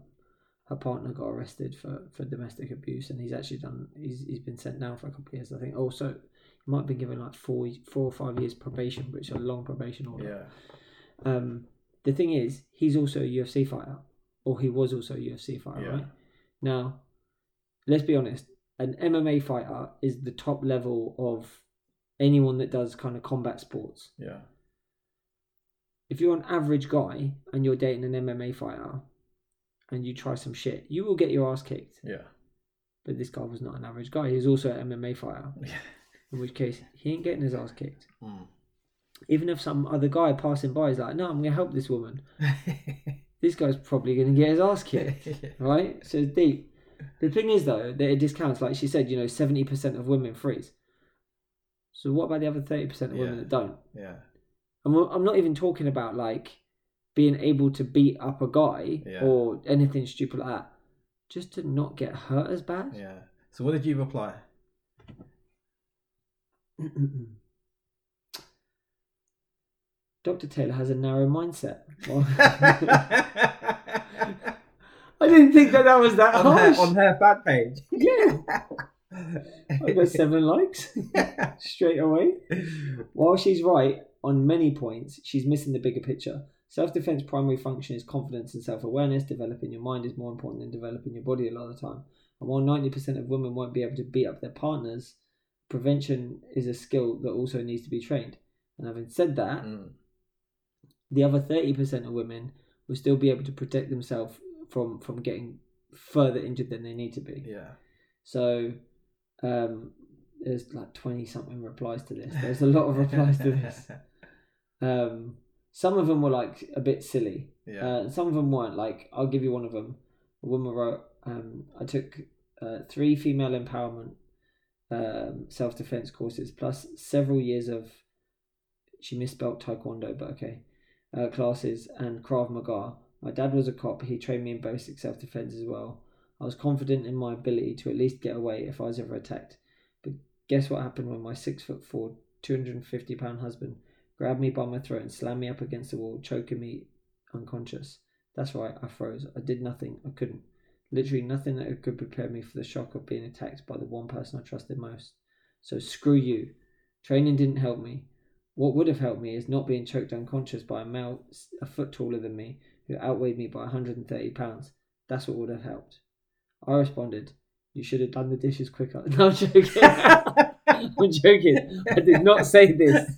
her partner got arrested for, for domestic abuse, and he's actually done, he's he's been sent down for a couple of years, I think. Also, he might have been given like four, four or five years probation, which is a long probation order. Yeah. Um, the thing is, he's also a U F C fighter, or he was also a U F C fighter, yeah. right? Now, let's be honest, an M M A fighter is the top level of anyone that does kind of combat sports. Yeah. If you're an average guy and you're dating an M M A fighter and you try some shit, you will get your ass kicked. Yeah. But this guy was not an average guy. He was also an M M A fighter. Yeah. In which case, he ain't getting his ass kicked. Mm. Even if some other guy passing by is like, no, I'm going to help this woman. This guy's probably going to get his ass kicked. Yeah. Right? So it's deep. The thing is, though, that it discounts, like she said, you know, seventy percent of women freeze. So what about the other thirty percent of yeah. women that don't? Yeah. And I'm not even talking about, like, being able to beat up a guy yeah. or anything stupid like that. Just to not get hurt as bad. Yeah. So what did you reply? Doctor Taylor has a narrow mindset. I didn't think that that was that on harsh. Her, on her fan page. Yeah. I got seven likes straight away. While she's right on many points, she's missing the bigger picture. Self-defense primary function is confidence and self-awareness. Developing your mind is more important than developing your body a lot of the time. And while ninety percent of women won't be able to beat up their partners, prevention is a skill that also needs to be trained. And having said that, mm. the other thirty percent of women will still be able to protect themselves from, from getting further injured than they need to be. Yeah. So um, there's like twenty-something replies to this. There's a lot of replies to this. Um, some of them were like a bit silly. Yeah. Uh, some of them weren't. Like, I'll give you one of them. A woman wrote, um, I took uh, three female empowerment um, self-defense courses plus several years of, she misspelled taekwondo, but okay, uh, classes and Krav Maga. My dad was a cop. He trained me in basic self-defense as well. I was confident in my ability to at least get away if I was ever attacked. But guess what happened when my six foot four, two hundred fifty pound husband grabbed me by my throat and slammed me up against the wall, choking me unconscious? That's right, I froze. I did nothing. I couldn't. Literally nothing that could prepare me for the shock of being attacked by the one person I trusted most. So screw you. Training didn't help me. What would have helped me is not being choked unconscious by a male a foot taller than me who outweighed me by one hundred thirty pounds. That's what would have helped. I responded, you should have done the dishes quicker. No, I'm joking. I'm joking. I did not say this.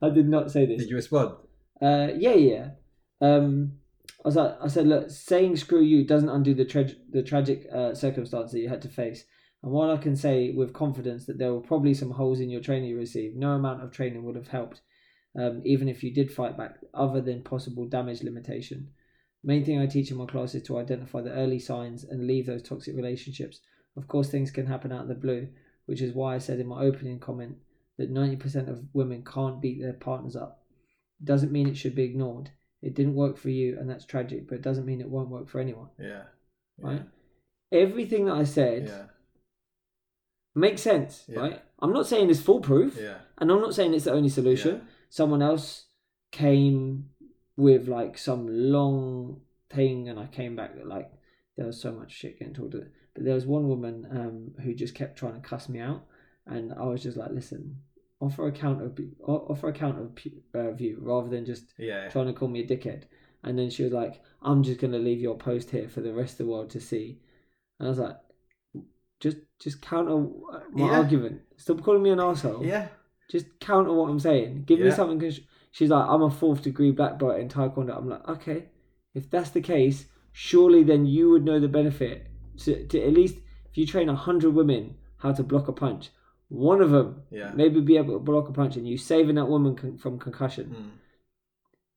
I did not say this. Did you respond? Uh, yeah, yeah. Um, I was like, I said, look, saying screw you doesn't undo the, tra- the tragic uh, circumstance that you had to face. And while I can say with confidence that there were probably some holes in your training you received, no amount of training would have helped, um, even if you did fight back, other than possible damage limitation. Main thing I teach in my class is to identify the early signs and leave those toxic relationships. Of course, things can happen out of the blue, which is why I said in my opening comment that ninety percent of women can't beat their partners up. It doesn't mean it should be ignored. It didn't work for you, and that's tragic, but it doesn't mean it won't work for anyone. Yeah. yeah. Right? Everything that I said... Yeah. Makes sense, yeah. right? I'm not saying it's foolproof, yeah. and I'm not saying it's the only solution. Yeah. Someone else came with like some long thing, and I came back that like there was so much shit getting told to it. But there was one woman um, who just kept trying to cuss me out, and I was just like, "Listen, offer a counter, offer a counter uh, view rather than just yeah. trying to call me a dickhead." And then she was like, "I'm just gonna leave your post here for the rest of the world to see," and I was like. Just just counter my yeah. argument. Stop calling me an arsehole. Yeah. Just counter what I'm saying. Give yeah. me something. Cause she's like, I'm a fourth degree black belt in Taekwondo. I'm like, okay, if that's the case, surely then you would know the benefit. To, to at least if you train one hundred women how to block a punch, one of them yeah. maybe be able to block a punch and you saving that woman con- from concussion. Mm.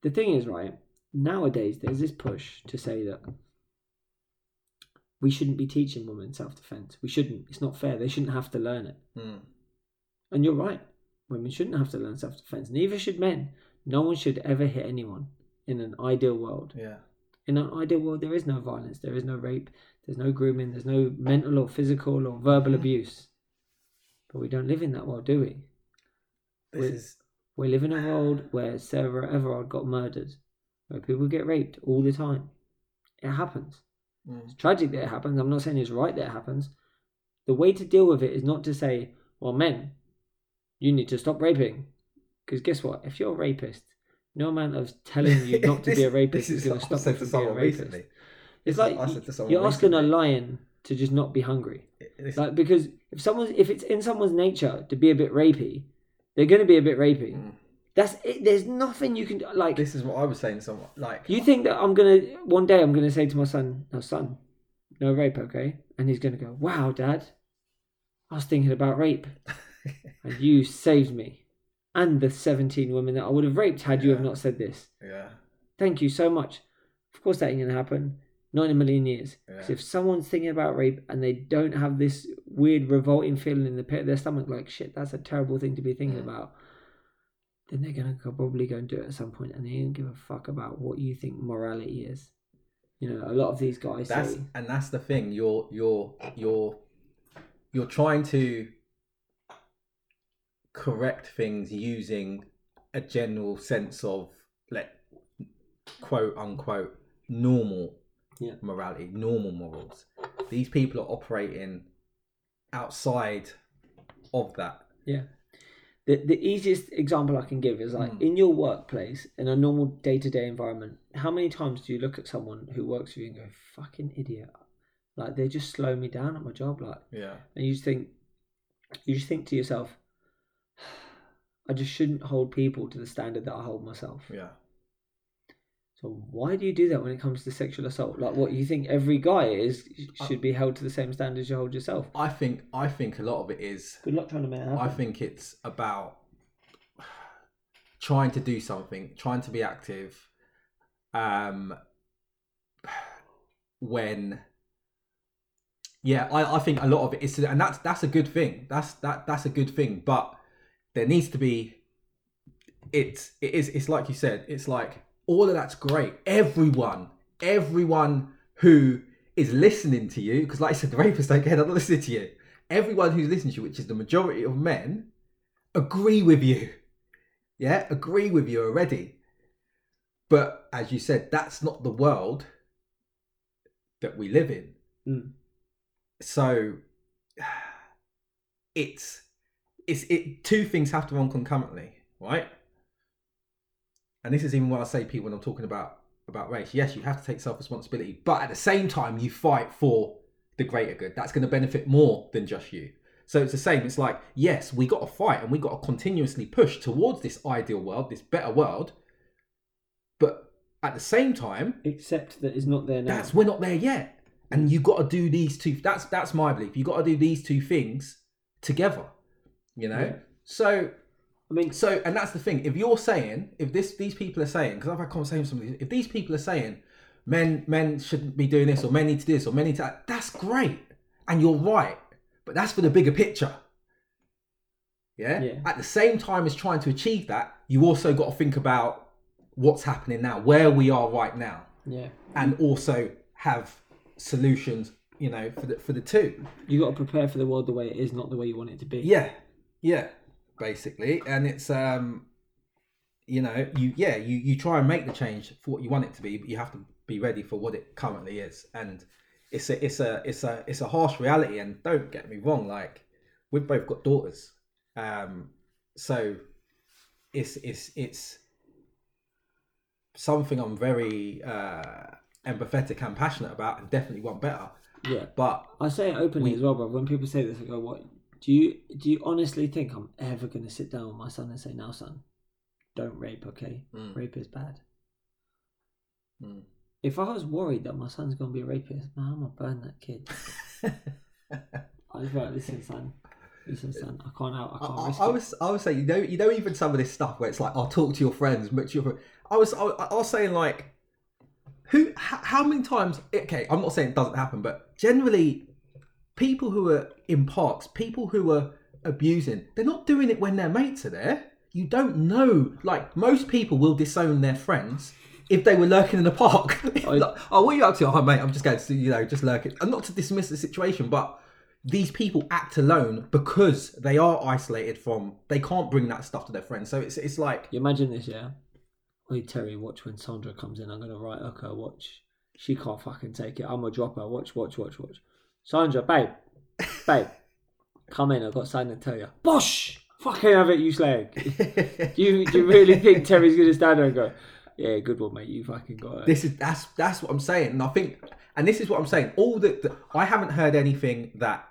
The thing is, right, nowadays there's this push to say that we shouldn't be teaching women self-defense. We shouldn't. It's not fair. They shouldn't have to learn it. Mm. And you're right. Women shouldn't have to learn self-defense. Neither should men. No one should ever hit anyone in an ideal world. Yeah. In an ideal world, there is no violence. There is no rape. There's no grooming. There's no mental or physical or verbal mm. abuse. But we don't live in that world, do we? This we is... we live in a world where Sarah Everard got murdered, where people get raped all the time. It happens. Mm. It's tragic that it happens. I'm not saying it's right that it happens. The way to deal with it is not to say, well, men, you need to stop raping. Because guess what? If you're a rapist, no amount of telling you not to this, be a rapist is going to stop you from being a rapist. Recently. It's, it's like you, you're asking recently. a lion to just not be hungry. It, like, because if someone's, if it's in someone's nature to be a bit rapey, they're going to be a bit rapey. Mm. That's it. There's nothing you can do. Like, this is what I was saying to someone. Like, you think that I'm going to, one day I'm going to say to my son, no, son, no rape, okay? And he's going to go, wow, Dad, I was thinking about rape. And you saved me. And the seventeen women that I would have raped had yeah. you have not said this. Yeah. Thank you so much. Of course that ain't going to happen. Not in a million years. Yeah. So if someone's thinking about rape and they don't have this weird revolting feeling in the pit of their stomach, like, shit, that's a terrible thing to be thinking mm. about. Then they're going to probably go and do it at some point, and they don't give a fuck about what you think morality is. You know, a lot of these guys that's, say... And that's the thing. You're, you're, you're, you're trying to correct things using a general sense of, like, quote-unquote, normal yeah. morality, normal morals. These people are operating outside of that. Yeah. The the easiest example I can give is like mm. in your workplace, in a normal day-to-day environment, how many times do you look at someone who works for you and go, fucking idiot. Like, they just slow me down at my job. Like, yeah. And you just think, you just think to yourself, I just shouldn't hold people to the standard that I hold myself. Yeah. So why do you do that when it comes to sexual assault? Like, what, you think every guy is should be held to the same standard as you hold yourself? I think I think a lot of it is. Good luck trying to make it happen. I think it's about trying to do something, trying to be active, um, when. Yeah, I, I think a lot of it is, and that's that's a good thing. That's that that's a good thing, but there needs to be. It's it is it's like you said. It's like. All of that's great. Everyone, everyone who is listening to you, because like I said, the rapists don't care, they're not listening to you. Everyone who's listening to you, which is the majority of men, agree with you. Yeah, agree with you already. But as you said, that's not the world that we live in. Mm. So it's, it's it. Two things have to run concurrently, right? And this is even what I say, people, when I'm talking about, about race. Yes, you have to take self-responsibility, but at the same time, you fight for the greater good. That's going to benefit more than just you. So it's the same. It's like, yes, we got to fight and we got to continuously push towards this ideal world, this better world. But at the same time... Except that it's not there now. That's, we're not there yet. And you got to do these two... That's that's my belief. You got to do these two things together, you know? Yeah. So... I mean, so, and that's the thing. If you're saying, if this, these people are saying, because I've had conversations with somebody, if these people are saying, men, men shouldn't be doing this, or men need to do this, or men need to that, that's great, and you're right, but that's for the bigger picture. Yeah? yeah. At the same time as trying to achieve that, you also got to think about what's happening now, where we are right now, yeah, and also have solutions, you know, for the for the two. You got to prepare for the world the way it is, not the way you want it to be. Yeah, yeah. Basically, and it's um you know you yeah you you try and make the change for what you want it to be, but you have to be ready for what it currently is. And it's a it's a it's a it's a harsh reality, and don't get me wrong, like, we've both got daughters, um so it's it's it's something I'm very uh empathetic and passionate about, and definitely want better. Yeah, but I say it openly we, as well, bro. When people say this, I go, what? Do you do you honestly think I'm ever going to sit down with my son and say, now, son, don't rape, okay? Mm. Rape is bad. Mm. If I was worried that my son's going to be a rapist, man, I'm going to burn that kid. I was like, listen, son. Listen, son. I can't out. I can't I, risk I, I was, it. I was saying, you know, you know, even some of this stuff where it's like, I'll talk to your friends. But to your, I, was, I, I was saying, like, who? How, how many times? Okay, I'm not saying it doesn't happen, but generally... People who are in parks, people who are abusing, they're not doing it when their mates are there. You don't know. Like, most people will disown their friends if they were lurking in a park. I, like, oh, what are you up to? Oh, mate, I'm just going to, you know, just lurking. And not to dismiss the situation, but these people act alone because they are isolated from, they can't bring that stuff to their friends. So it's it's like... You imagine this, yeah? Wait, Terry, watch when Sandra comes in. I'm going to write, okay, watch. She can't fucking take it. I'm going to drop her. Watch, watch, watch, watch. Sandra, babe. Babe. Come in. I've got something to tell you. Bosh! Fucking have it, you slag. do, you, do you really think Terry's going to stand there and go, yeah, good one, mate. You fucking got it. This is, that's, that's what I'm saying. And I think, and this is what I'm saying. All the, the I haven't heard anything that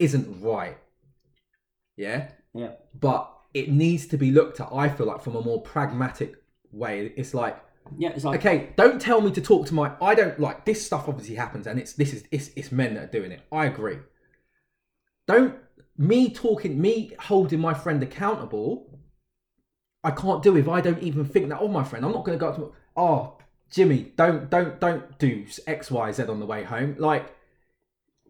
isn't right. Yeah? Yeah. But it needs to be looked at, I feel like, from a more pragmatic way. It's like, yeah, it's like, okay, don't tell me to talk to my, I don't like, this stuff obviously happens and it's, this is, it's, it's men that are doing it. I agree. Don't, me talking, me holding my friend accountable, I can't do if I don't even think that of my friend. I'm not going to go up to, oh, Jimmy, don't, don't, don't do X, Y, Z on the way home. Like,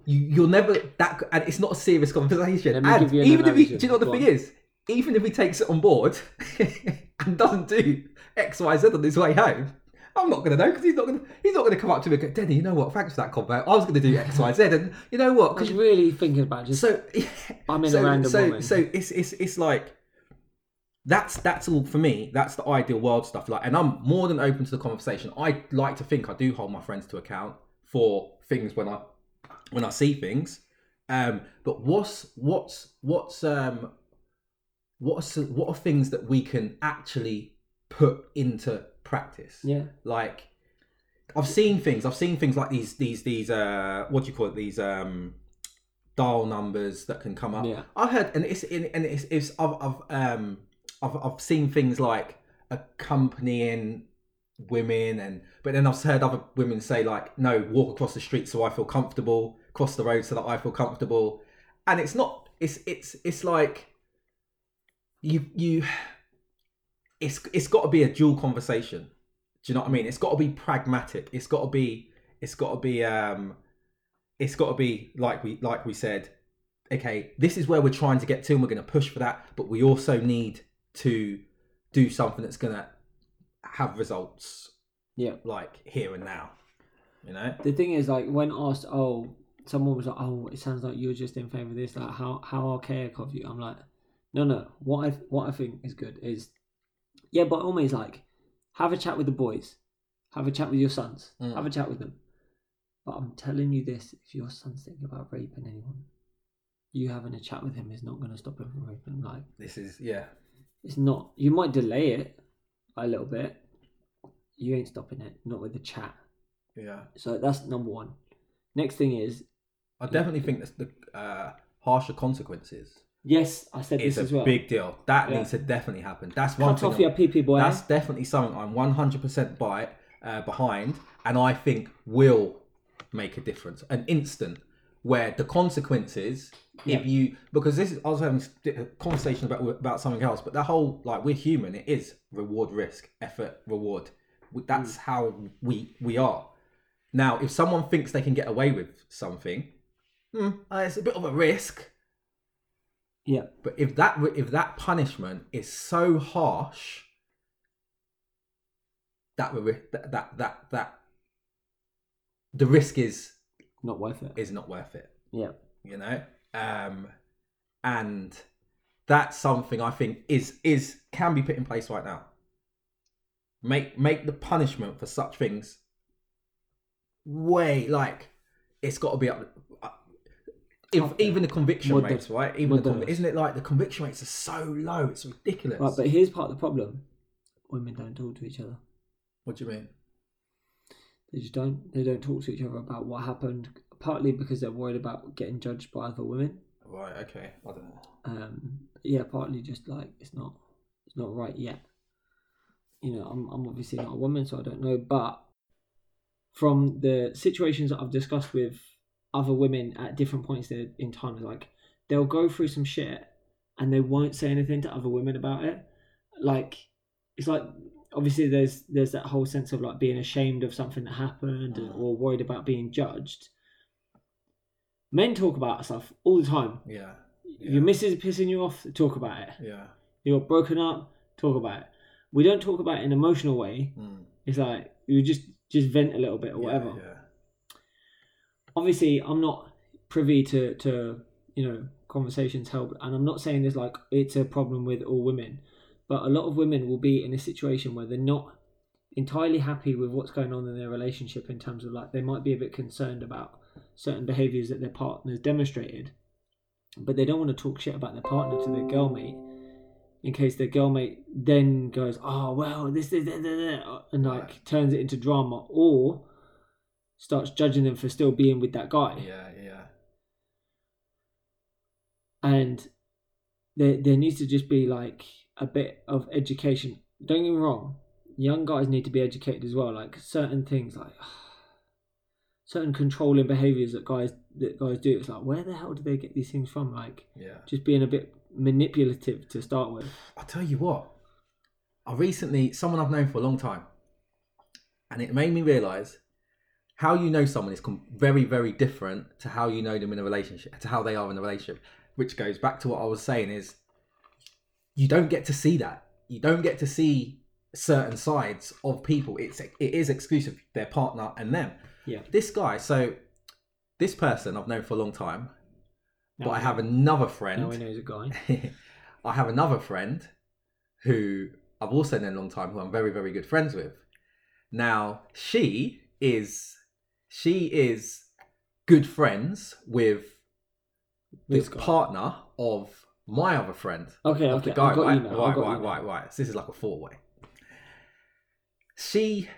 you, you'll never, that, and it's not a serious conversation. And even if he, do you know what the thing is? Even if he takes it on board and doesn't do X, Y, Z on his way home, I'm not going to know because he's not going to he's not going to come up to me and go, Denny, you know what? Thanks for that convo. I was going to do X, Y, Z, and you know what? I was really thinking about just. So yeah, I'm in so, a random so, woman. So it's it's it's like that's that's all for me. That's the ideal world stuff. Like, and I'm more than open to the conversation. I like to think I do hold my friends to account for things when I when I see things. Um, but what's what's what's um. What are, what are things that we can actually put into practice? Yeah. Like, I've seen things. I've seen things like these, these, these, uh, what do you call it? These um, dial numbers that can come up. Yeah. I've heard, and it's, and it's, it's I've, I've, um, I've, I've seen things like accompanying women and, but then I've heard other women say like, no, walk across the street so I feel comfortable, cross the road so that I feel comfortable. And it's not, it's, it's, it's like, You, you, it's it's got to be a dual conversation. Do you know what I mean? It's got to be pragmatic. It's got to be, it's got to be, um, it's got to be like we like we said. Okay, this is where we're trying to get to, and we're going to push for that. But we also need to do something that's going to have results. Yeah, like here and now. You know. The thing is, like when asked, oh, someone was like, oh, it sounds like you're just in favour of this. Like how how archaic of you. I'm like. No, no. What I what I think is good is, yeah, but always like, have a chat with the boys, have a chat with your sons, mm. have a chat with them. But I'm telling you this: if your son's thinking about raping anyone, you having a chat with him is not going to stop him from raping. Like this is yeah, it's not. You might delay it a little bit. You ain't stopping it, not with the chat. Yeah. So that's number one. Next thing is, I definitely think that's the uh, harsher consequences. Yes, I said it's this as well. It's a big deal. That yeah. needs to definitely happen. That's one Cut thing. Off your pee-pee, boy. That's definitely something I'm one hundred percent by, uh, behind, and I think will make a difference. An instant where the consequences, yeah. if you because this is I was having a conversation about about something else, but the whole like we're human. It is reward, risk, effort, reward. That's mm. how we we are. Now, if someone thinks they can get away with something, hmm, it's a bit of a risk. Yeah, but if that if that punishment is so harsh, that that that that, that the risk is not worth it. Is not worth it. Yeah, you know, um, and that's something I think is is can be put in place right now. Make make the punishment for such things way like it's got to be up. up If, even the conviction Modern. rates, right? Even the conv- isn't it like the conviction rates are so low? It's ridiculous. Right, but here's part of the problem: women don't talk to each other. What do you mean? They just don't. They don't talk to each other about what happened. Partly because they're worried about getting judged by other women. Right. Okay. I don't know. Um. Yeah. Partly just like it's not. It's not right yet. You know, I'm. I'm obviously not a woman, so I don't know. But from the situations that I've discussed with other women at different points in time, like they'll go through some shit and they won't say anything to other women about it. Like it's like obviously there's there's that whole sense of like being ashamed of something that happened and, or worried about being judged. Men talk about stuff all the time. Yeah, yeah. Your missus is pissing you off, talk about it. Yeah, you're broken up, talk about it. We don't talk about it in an emotional way. Mm. It's like you just just vent a little bit or yeah, whatever. Yeah. Obviously, I'm not privy to, to, you know, conversations held, and I'm not saying this like it's a problem with all women, but a lot of women will be in a situation where they're not entirely happy with what's going on in their relationship, in terms of like they might be a bit concerned about certain behaviours that their partner's demonstrated, but they don't want to talk shit about their partner to their girlmate, in case their girlmate then goes, oh well, this is, and like turns it into drama, or starts judging them for still being with that guy. Yeah, yeah. And there, there needs to just be like a bit of education. Don't get me wrong, young guys need to be educated as well. Like certain things, like certain controlling behaviours that guys that guys do. It's like, where the hell do they get these things from? Like, yeah, just being a bit manipulative to start with. I tell you what, I recently someone I've known for a long time, and it made me realise how you know someone is very, very different to how you know them in a relationship, to how they are in a relationship, which goes back to what I was saying is you don't get to see that. You don't get to see certain sides of people. It's it is exclusive, their partner and them. Yeah. This guy, so this person I've known for a long time, now but I have another friend. Now I know he's a guy. I have another friend who I've also known a long time, who I'm very, very good friends with. Now, she is... She is good friends with this the guy. partner of my other friend. Okay, of okay. The guy, I got right, you now. right, right, you right, now. right. So this is like a four-way. She,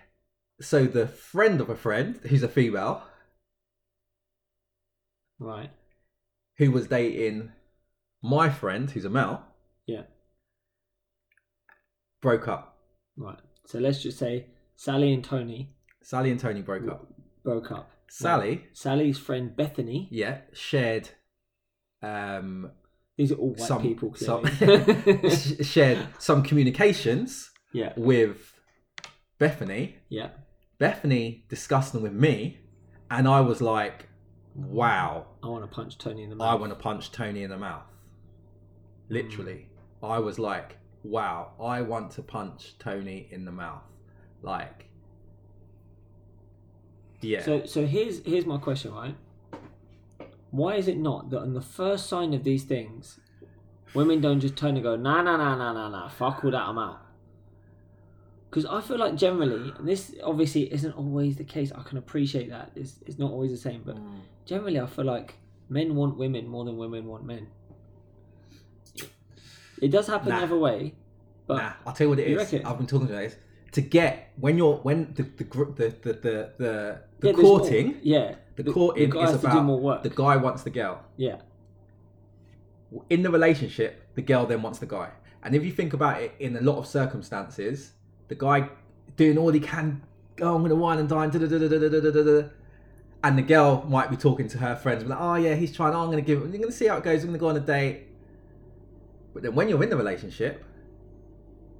so the friend of a friend, who's a female, right, who was dating my friend, who's a male, yeah, broke up. Right. So let's just say Sally and Tony. Sally and Tony broke up. broke up. Sally. Well, Sally's friend Bethany. Yeah, shared... Um, These are all white some, people. Some, shared some communications yeah. with Bethany. Yeah. Bethany discussed them with me, and I was like, wow. I want to punch Tony in the mouth. I want to punch Tony in the mouth. Literally. Mm. I was like, wow, I want to punch Tony in the mouth. Like... Yeah. So so here's here's my question, right? Why is it not that on the first sign of these things, women don't just turn and go, nah, nah, nah, nah, nah, nah, fuck all that, I'm out? Because I feel like generally, and this obviously isn't always the case, I can appreciate that, it's, it's not always the same, but mm. generally I feel like men want women more than women want men. It does happen nah. the other way, but... Nah, I'll tell you what it you is, reckon? I've been talking about this. To get when you're when the the the the the, the, the yeah, courting more, yeah the, the courting the is about the guy wants the girl yeah in the relationship, the girl then wants the guy, and if you think about it, in a lot of circumstances the guy doing all he can, oh I'm gonna wine and dine, da, da, da, da, da, da, da. And the girl might be talking to her friends like, oh yeah, he's trying, oh, I'm gonna give him, I'm gonna see how it goes, I'm gonna go on a date. But then when you're in the relationship,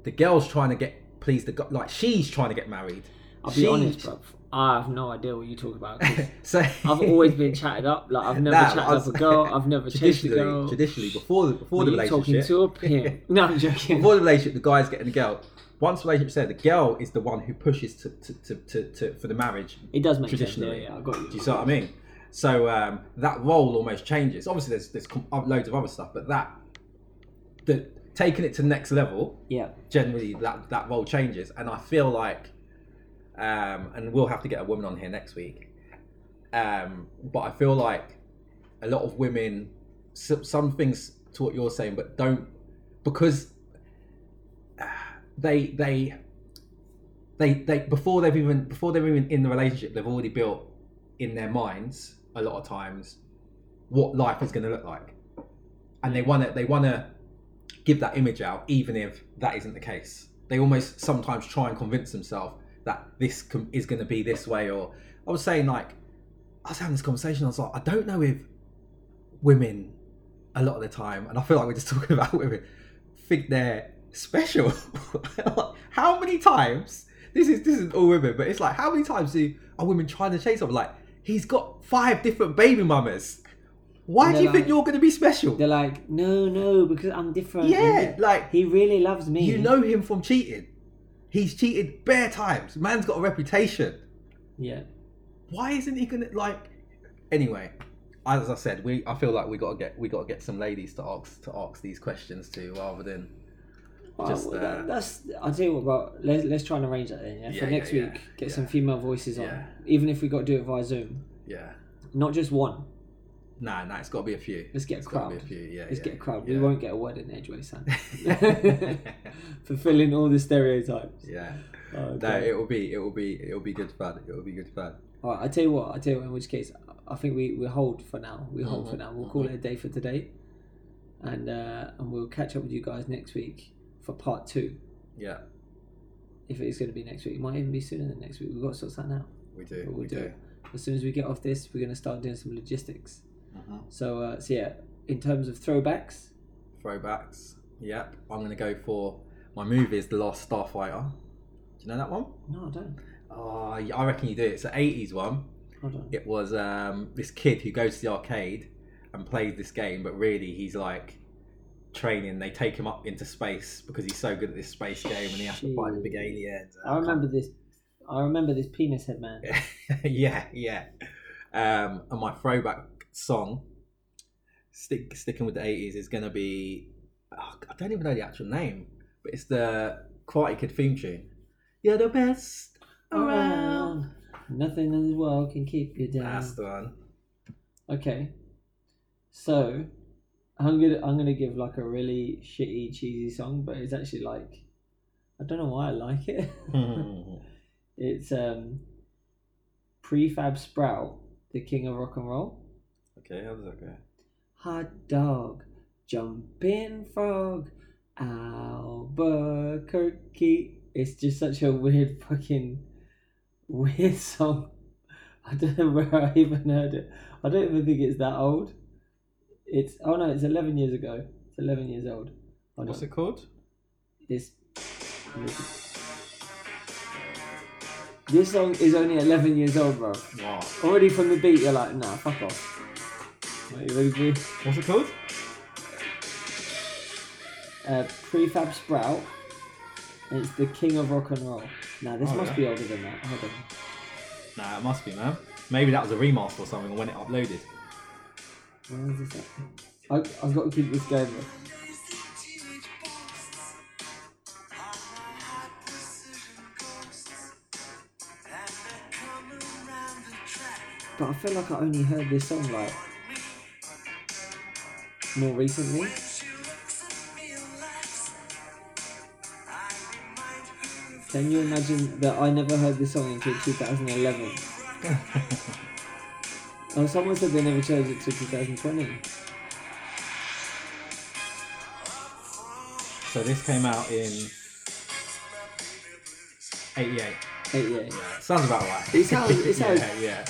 the girl's trying to get please the God, like she's trying to get married. I'll be she's... honest, bruv, I have no idea what you talk about. So I've always been chatted up. Like I've never nah, chatted was... up a girl. I've never chased a girl. Traditionally, before the before Were the you relationship, talking to a pimp? No, I'm joking. Before the relationship, the guy's getting the girl. Once the relationship's there, the girl is the one who pushes to to, to, to, to for the marriage. It does make traditionally. Sense. Yeah, yeah, I got you. Do you see what I mean? So um, that role almost changes. Obviously, there's there's loads of other stuff, but that the. Taking it to the next level, yeah. Generally, that, that role changes, and I feel like, um, and we'll have to get a woman on here next week. Um, but I feel like a lot of women, so, some things to what you're saying, but don't because they they they they before they've even before they're even in the relationship, they've already built in their minds a lot of times what life is going to look like, and they want to they want to. give that image out, even if that isn't the case. They almost sometimes try and convince themselves that this com- is going to be this way. Or I was saying, like, I was having this conversation. I was like, I don't know if women, a lot of the time, and I feel like we're just talking about women, think they're special. How many times? This is this is all women, but it's like, how many times do are women trying to chase someone? Like, he's got five different baby mamas. Why do you like, think you're going to be special? They're like, no, no, because I'm different. Yeah, he, like... He really loves me. You know him from cheating. He's cheated bare times. Man's got a reputation. Yeah. Why isn't he going to, like... Anyway, as I said, we I feel like we got to get we got to get some ladies to ask to ask these questions to, rather than... Just, well, that, that's. I'll tell you what, but let's let's try and arrange that then. Yeah, yeah for next yeah, week, yeah. get yeah. some female voices on, yeah. even if we got to do it via Zoom. Yeah. Not just one. Nah, nah, it's got to be a few. Let's get a it's crowd. Be a few. Yeah, let's yeah, get a crowd. Yeah. We won't get a word in edgeway, son. Fulfilling all the stereotypes. Yeah. Oh, no, it will be, it will be, it will be good fun. It will be good fun. All right, I tell you what, I tell you what. In which case, I think we, we hold for now. We hold mm-hmm. for now. We'll call it a day for today, and uh, and we'll catch up with you guys next week for part two. Yeah. If it's going to be next week, it might even be sooner than next week. We've got to sort that out. We do. But we'll we do. do. As soon as we get off this, we're going to start doing some logistics. Uh-huh. So, uh, so yeah, in terms of throwbacks, throwbacks. Yep, I'm going to go for my movie is The Last Starfighter. Do you know that one? No, I don't. Oh, I reckon you do. It's an eighties one. Hold on. It was um, this kid who goes to the arcade and plays this game, but really he's like training. They take him up into space because he's so good at this space game, and he has to fight the big aliens. I remember this. I remember this penis head man. yeah, yeah. Um, and my throwback song, stick, sticking with the eighties, is going to be. Oh, I don't even know the actual name, but it's the Karate Kid theme tune. You're the best around. Nothing in this world can keep you down. That's the one. Okay, so I'm gonna I'm gonna give like a really shitty cheesy song, but it's actually like I don't know why I like it. It's um Prefab Sprout, the king of rock and roll. Okay, how does that go? Hot dog, jumping frog, Albuquerque. It's just such a weird fucking weird song. I don't know where I even heard it. I don't even think it's that old. It's oh no, it's eleven years ago. It's eleven years old. Hold What's on. it called? This This song is only eleven years old, bro. Wow. Already from the beat you're like, nah, fuck off. What you really What's it called? Uh, Prefab Sprout. It's the king of rock and roll. Nah, this oh, must yeah. be older than that. Hold on. Nah, it must be, man. Maybe that was a remaster or something when it uploaded. Where is this at? I, I've got to keep this going. Bro. But I feel like I only heard this song like more recently. Can you imagine that I never heard this song until two thousand eleven? Oh, someone said they never chose it to two thousand twenty. So this came out in eighty-eight. eighty-eight. Yeah, sounds about right. It sounds. It sounds. yeah, yeah.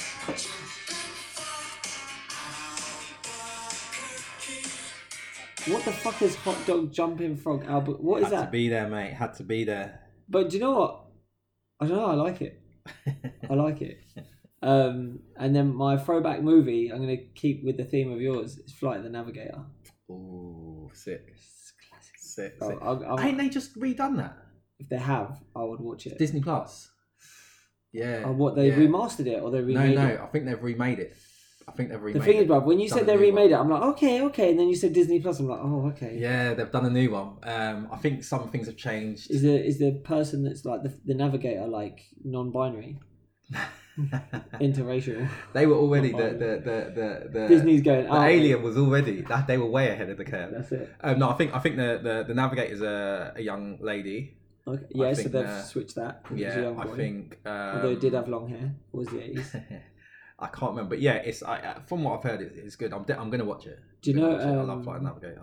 What the fuck is hot dog jumping frog Albert? What is that? Had to be there, mate. Had to be there. But do you know what? I don't know. I like it. I like it. Um, and then my throwback movie, I'm going to keep with the theme of yours. It's Flight of the Navigator. Ooh, sick. It's classic. Sick. Oh, sick. I'm, I'm, Ain't they just redone that? If they have, I would watch it. Disney Plus. Yeah. Oh, what, they yeah. remastered it or they remade it? No, no. It? I think they've remade it. I think they've remade it. The thing it. is, bruv, when you done said they remade one. it, I'm like, okay, okay. And then you said Disney Plus, I'm like, oh, okay. Yeah, they've done a new one. Um, I think some things have changed. Is the is the person that's like the, the navigator like non-binary, interracial? They were already the, the the the the Disney's going. The oh, alien was already that they were way ahead of the curve. That's it. Um, no, I think I think the the, the navigator's a, a young lady. Okay. Yeah, I so think, they've uh, switched that. Yeah, I think. Um, Although it did have long hair, it was the eighties. I can't remember, but yeah, it's I, from what I've heard, it's, it's good. I'm de- I'm gonna watch it. Do you know? Um, I love Flight of the Navigator.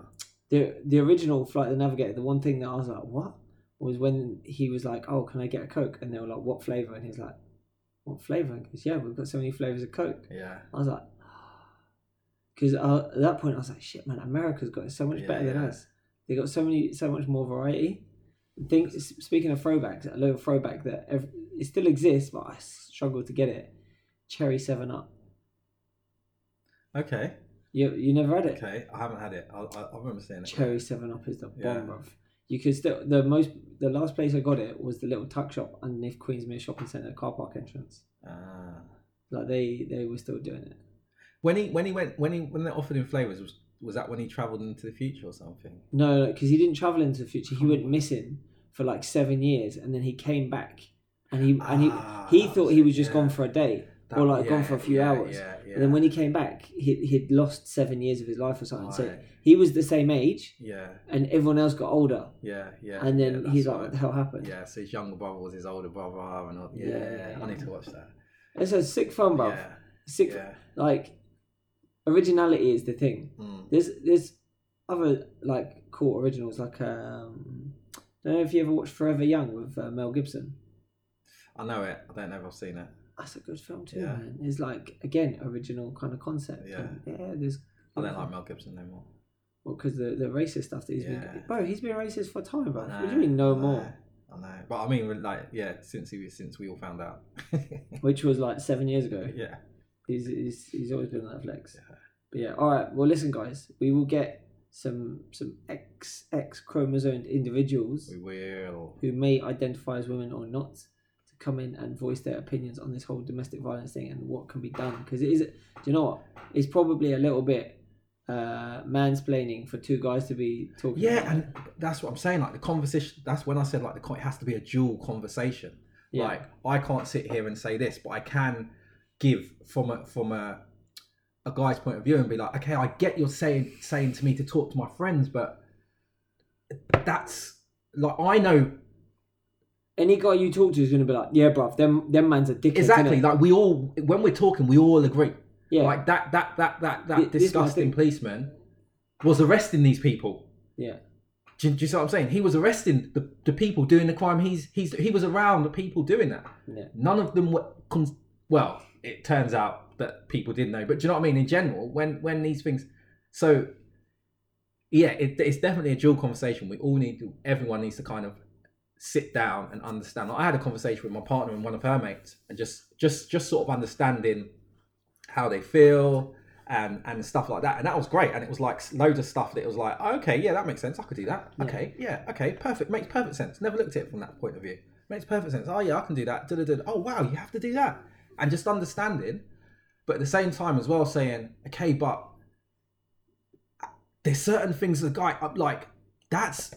The the original Flight of the Navigator. The one thing that I was like, what was when he was like, oh, can I get a Coke? And they were like, what flavour? And he's like, what flavour? And he goes, yeah, we've got so many flavours of Coke. Yeah. I was like, because oh. at that point I was like, shit, man, America's got it so much yeah, better yeah. than us. They got so many, so much more variety. Think speaking of throwbacks, a little throwback that every, it still exists, but I struggle to get it. Cherry seven up. Okay. You you never had it? Okay, I haven't had it. I I, I remember saying it. Cherry seven up is the bomb, yeah. bruv. You could still the most the last place I got it was the little tuck shop underneath Queensmere Shopping Centre car park entrance. Ah. Like they, they were still doing it. When he when he went when he when they offered him flavours, was was that when he travelled into the future or something? No, because he didn't travel into the future. He went missing for like seven years, and then he came back, and he and he ah, he thought he was just yeah. gone for a day that, or like yeah, gone for a few yeah, hours. Yeah, yeah. And then when he came back, he he'd lost seven years of his life or something. Right. So he was the same age. Yeah. And everyone else got older. Yeah, yeah. And then yeah, he's like, right. "What the hell happened?" Yeah. So his younger brother was his older brother, and all, yeah, yeah, yeah, I need to watch that. And so sick fun, bruv. Yeah. Sick, yeah. Like. Originality is the thing. Mm. There's there's other like cool originals like um, I don't know if you ever watched Forever Young with uh, Mel Gibson. I know it. I don't know if I've seen it. That's a good film too. Yeah. Man. It's like again original kind of concept. Yeah, and, yeah. There's. I don't like Mel Gibson no more. Well, because the the racist stuff that he's yeah. been. Bro, he's been racist for a time, bro. What do you mean no more? I know, but I mean like yeah, since he was since we all found out, which was like seven years ago. Yeah. He's, he's he's always been on that flex. Yeah. But yeah, all right. Well, listen, guys, we will get some some X X chromosomed individuals. We will. Who may identify as women or not to come in and voice their opinions on this whole domestic violence thing and what can be done. Because it is, do you know what? It's probably a little bit uh, mansplaining for two guys to be talking. Yeah, about. And that's what I'm saying. Like the conversation. That's when I said like the it has to be a dual conversation. Yeah. Like I can't sit here and say this, but I can. Give from a from a a guy's point of view and be like, okay, I get you're saying saying to me to talk to my friends, but that's like I know any guy you talk to is gonna be like, yeah, bruv, them them man's a dickhead. Exactly, like we all when we're talking, we all agree. Yeah, like that that that that that this disgusting policeman was arresting these people. Yeah, do, do you see what I'm saying? He was arresting the, the people doing the crime. He's he's he was around the people doing that. Yeah, none of them were well. It turns out that people didn't know, but do you know what I mean? In general, when when these things, so yeah, it, it's definitely a dual conversation. We all need, to, everyone needs to kind of sit down and understand. Like I had a conversation with my partner and one of her mates, and just just just sort of understanding how they feel and and stuff like that. And that was great. And it was like loads of stuff that it was like, oh, okay, yeah, that makes sense. I could do that. Yeah. Okay, yeah, okay, perfect, makes perfect sense. Never looked at it from that point of view. Makes perfect sense. Oh yeah, I can do that. Da-da-da. Oh wow, you have to do that. And just understanding, but at the same time as well saying, okay, but there's certain things the guy up like that's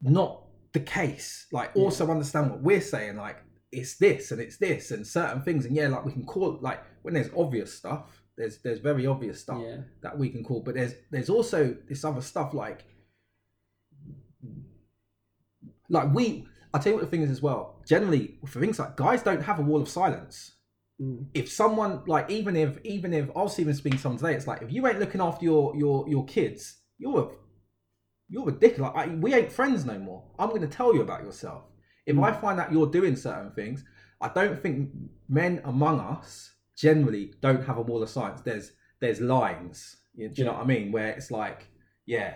not the case. Like also yeah. understand what we're saying. Like it's this and it's this and certain things. And yeah, like we can call like when there's obvious stuff, there's there's very obvious stuff yeah. that we can call. But there's there's also this other stuff like like we. I'll tell you what the thing is as well. Generally, for things like guys don't have a wall of silence. If someone like even if even if I was even speaking to someone today, it's like if you ain't looking after your your your kids, you're a, you're ridiculous. Like, I, we ain't friends no more. I'm gonna tell you about yourself. If mm. I find out you're doing certain things, I don't think men among us generally don't have a wall of silence. There's there's lines. You, do you yeah. know what I mean? Where it's like, yeah,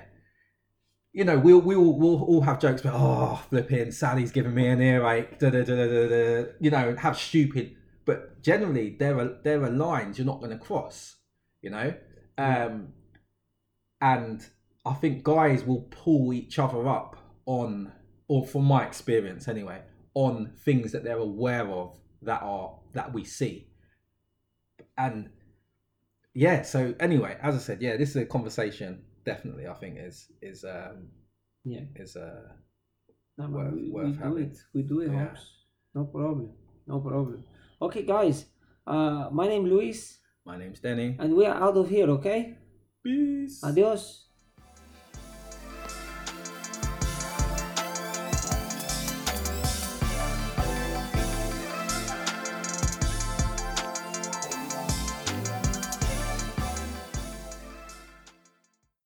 you know, we'll we'll we'll all have jokes about oh flipping Sally's giving me an earache, da da da da da. You know, have stupid. But generally, there are there are lines you're not going to cross, you know, um, and I think guys will pull each other up on, or from my experience anyway, on things that they're aware of that are that we see, and yeah. So anyway, as I said, yeah, this is a conversation. Definitely, I think is is um, yeah is uh, no, worth we, worth we having. Do it. We do it, yeah. Hobbs. No problem. No problem. Okay, guys, uh, my name is Luis. My name's Danny. And we are out of here, okay? Peace. Adios.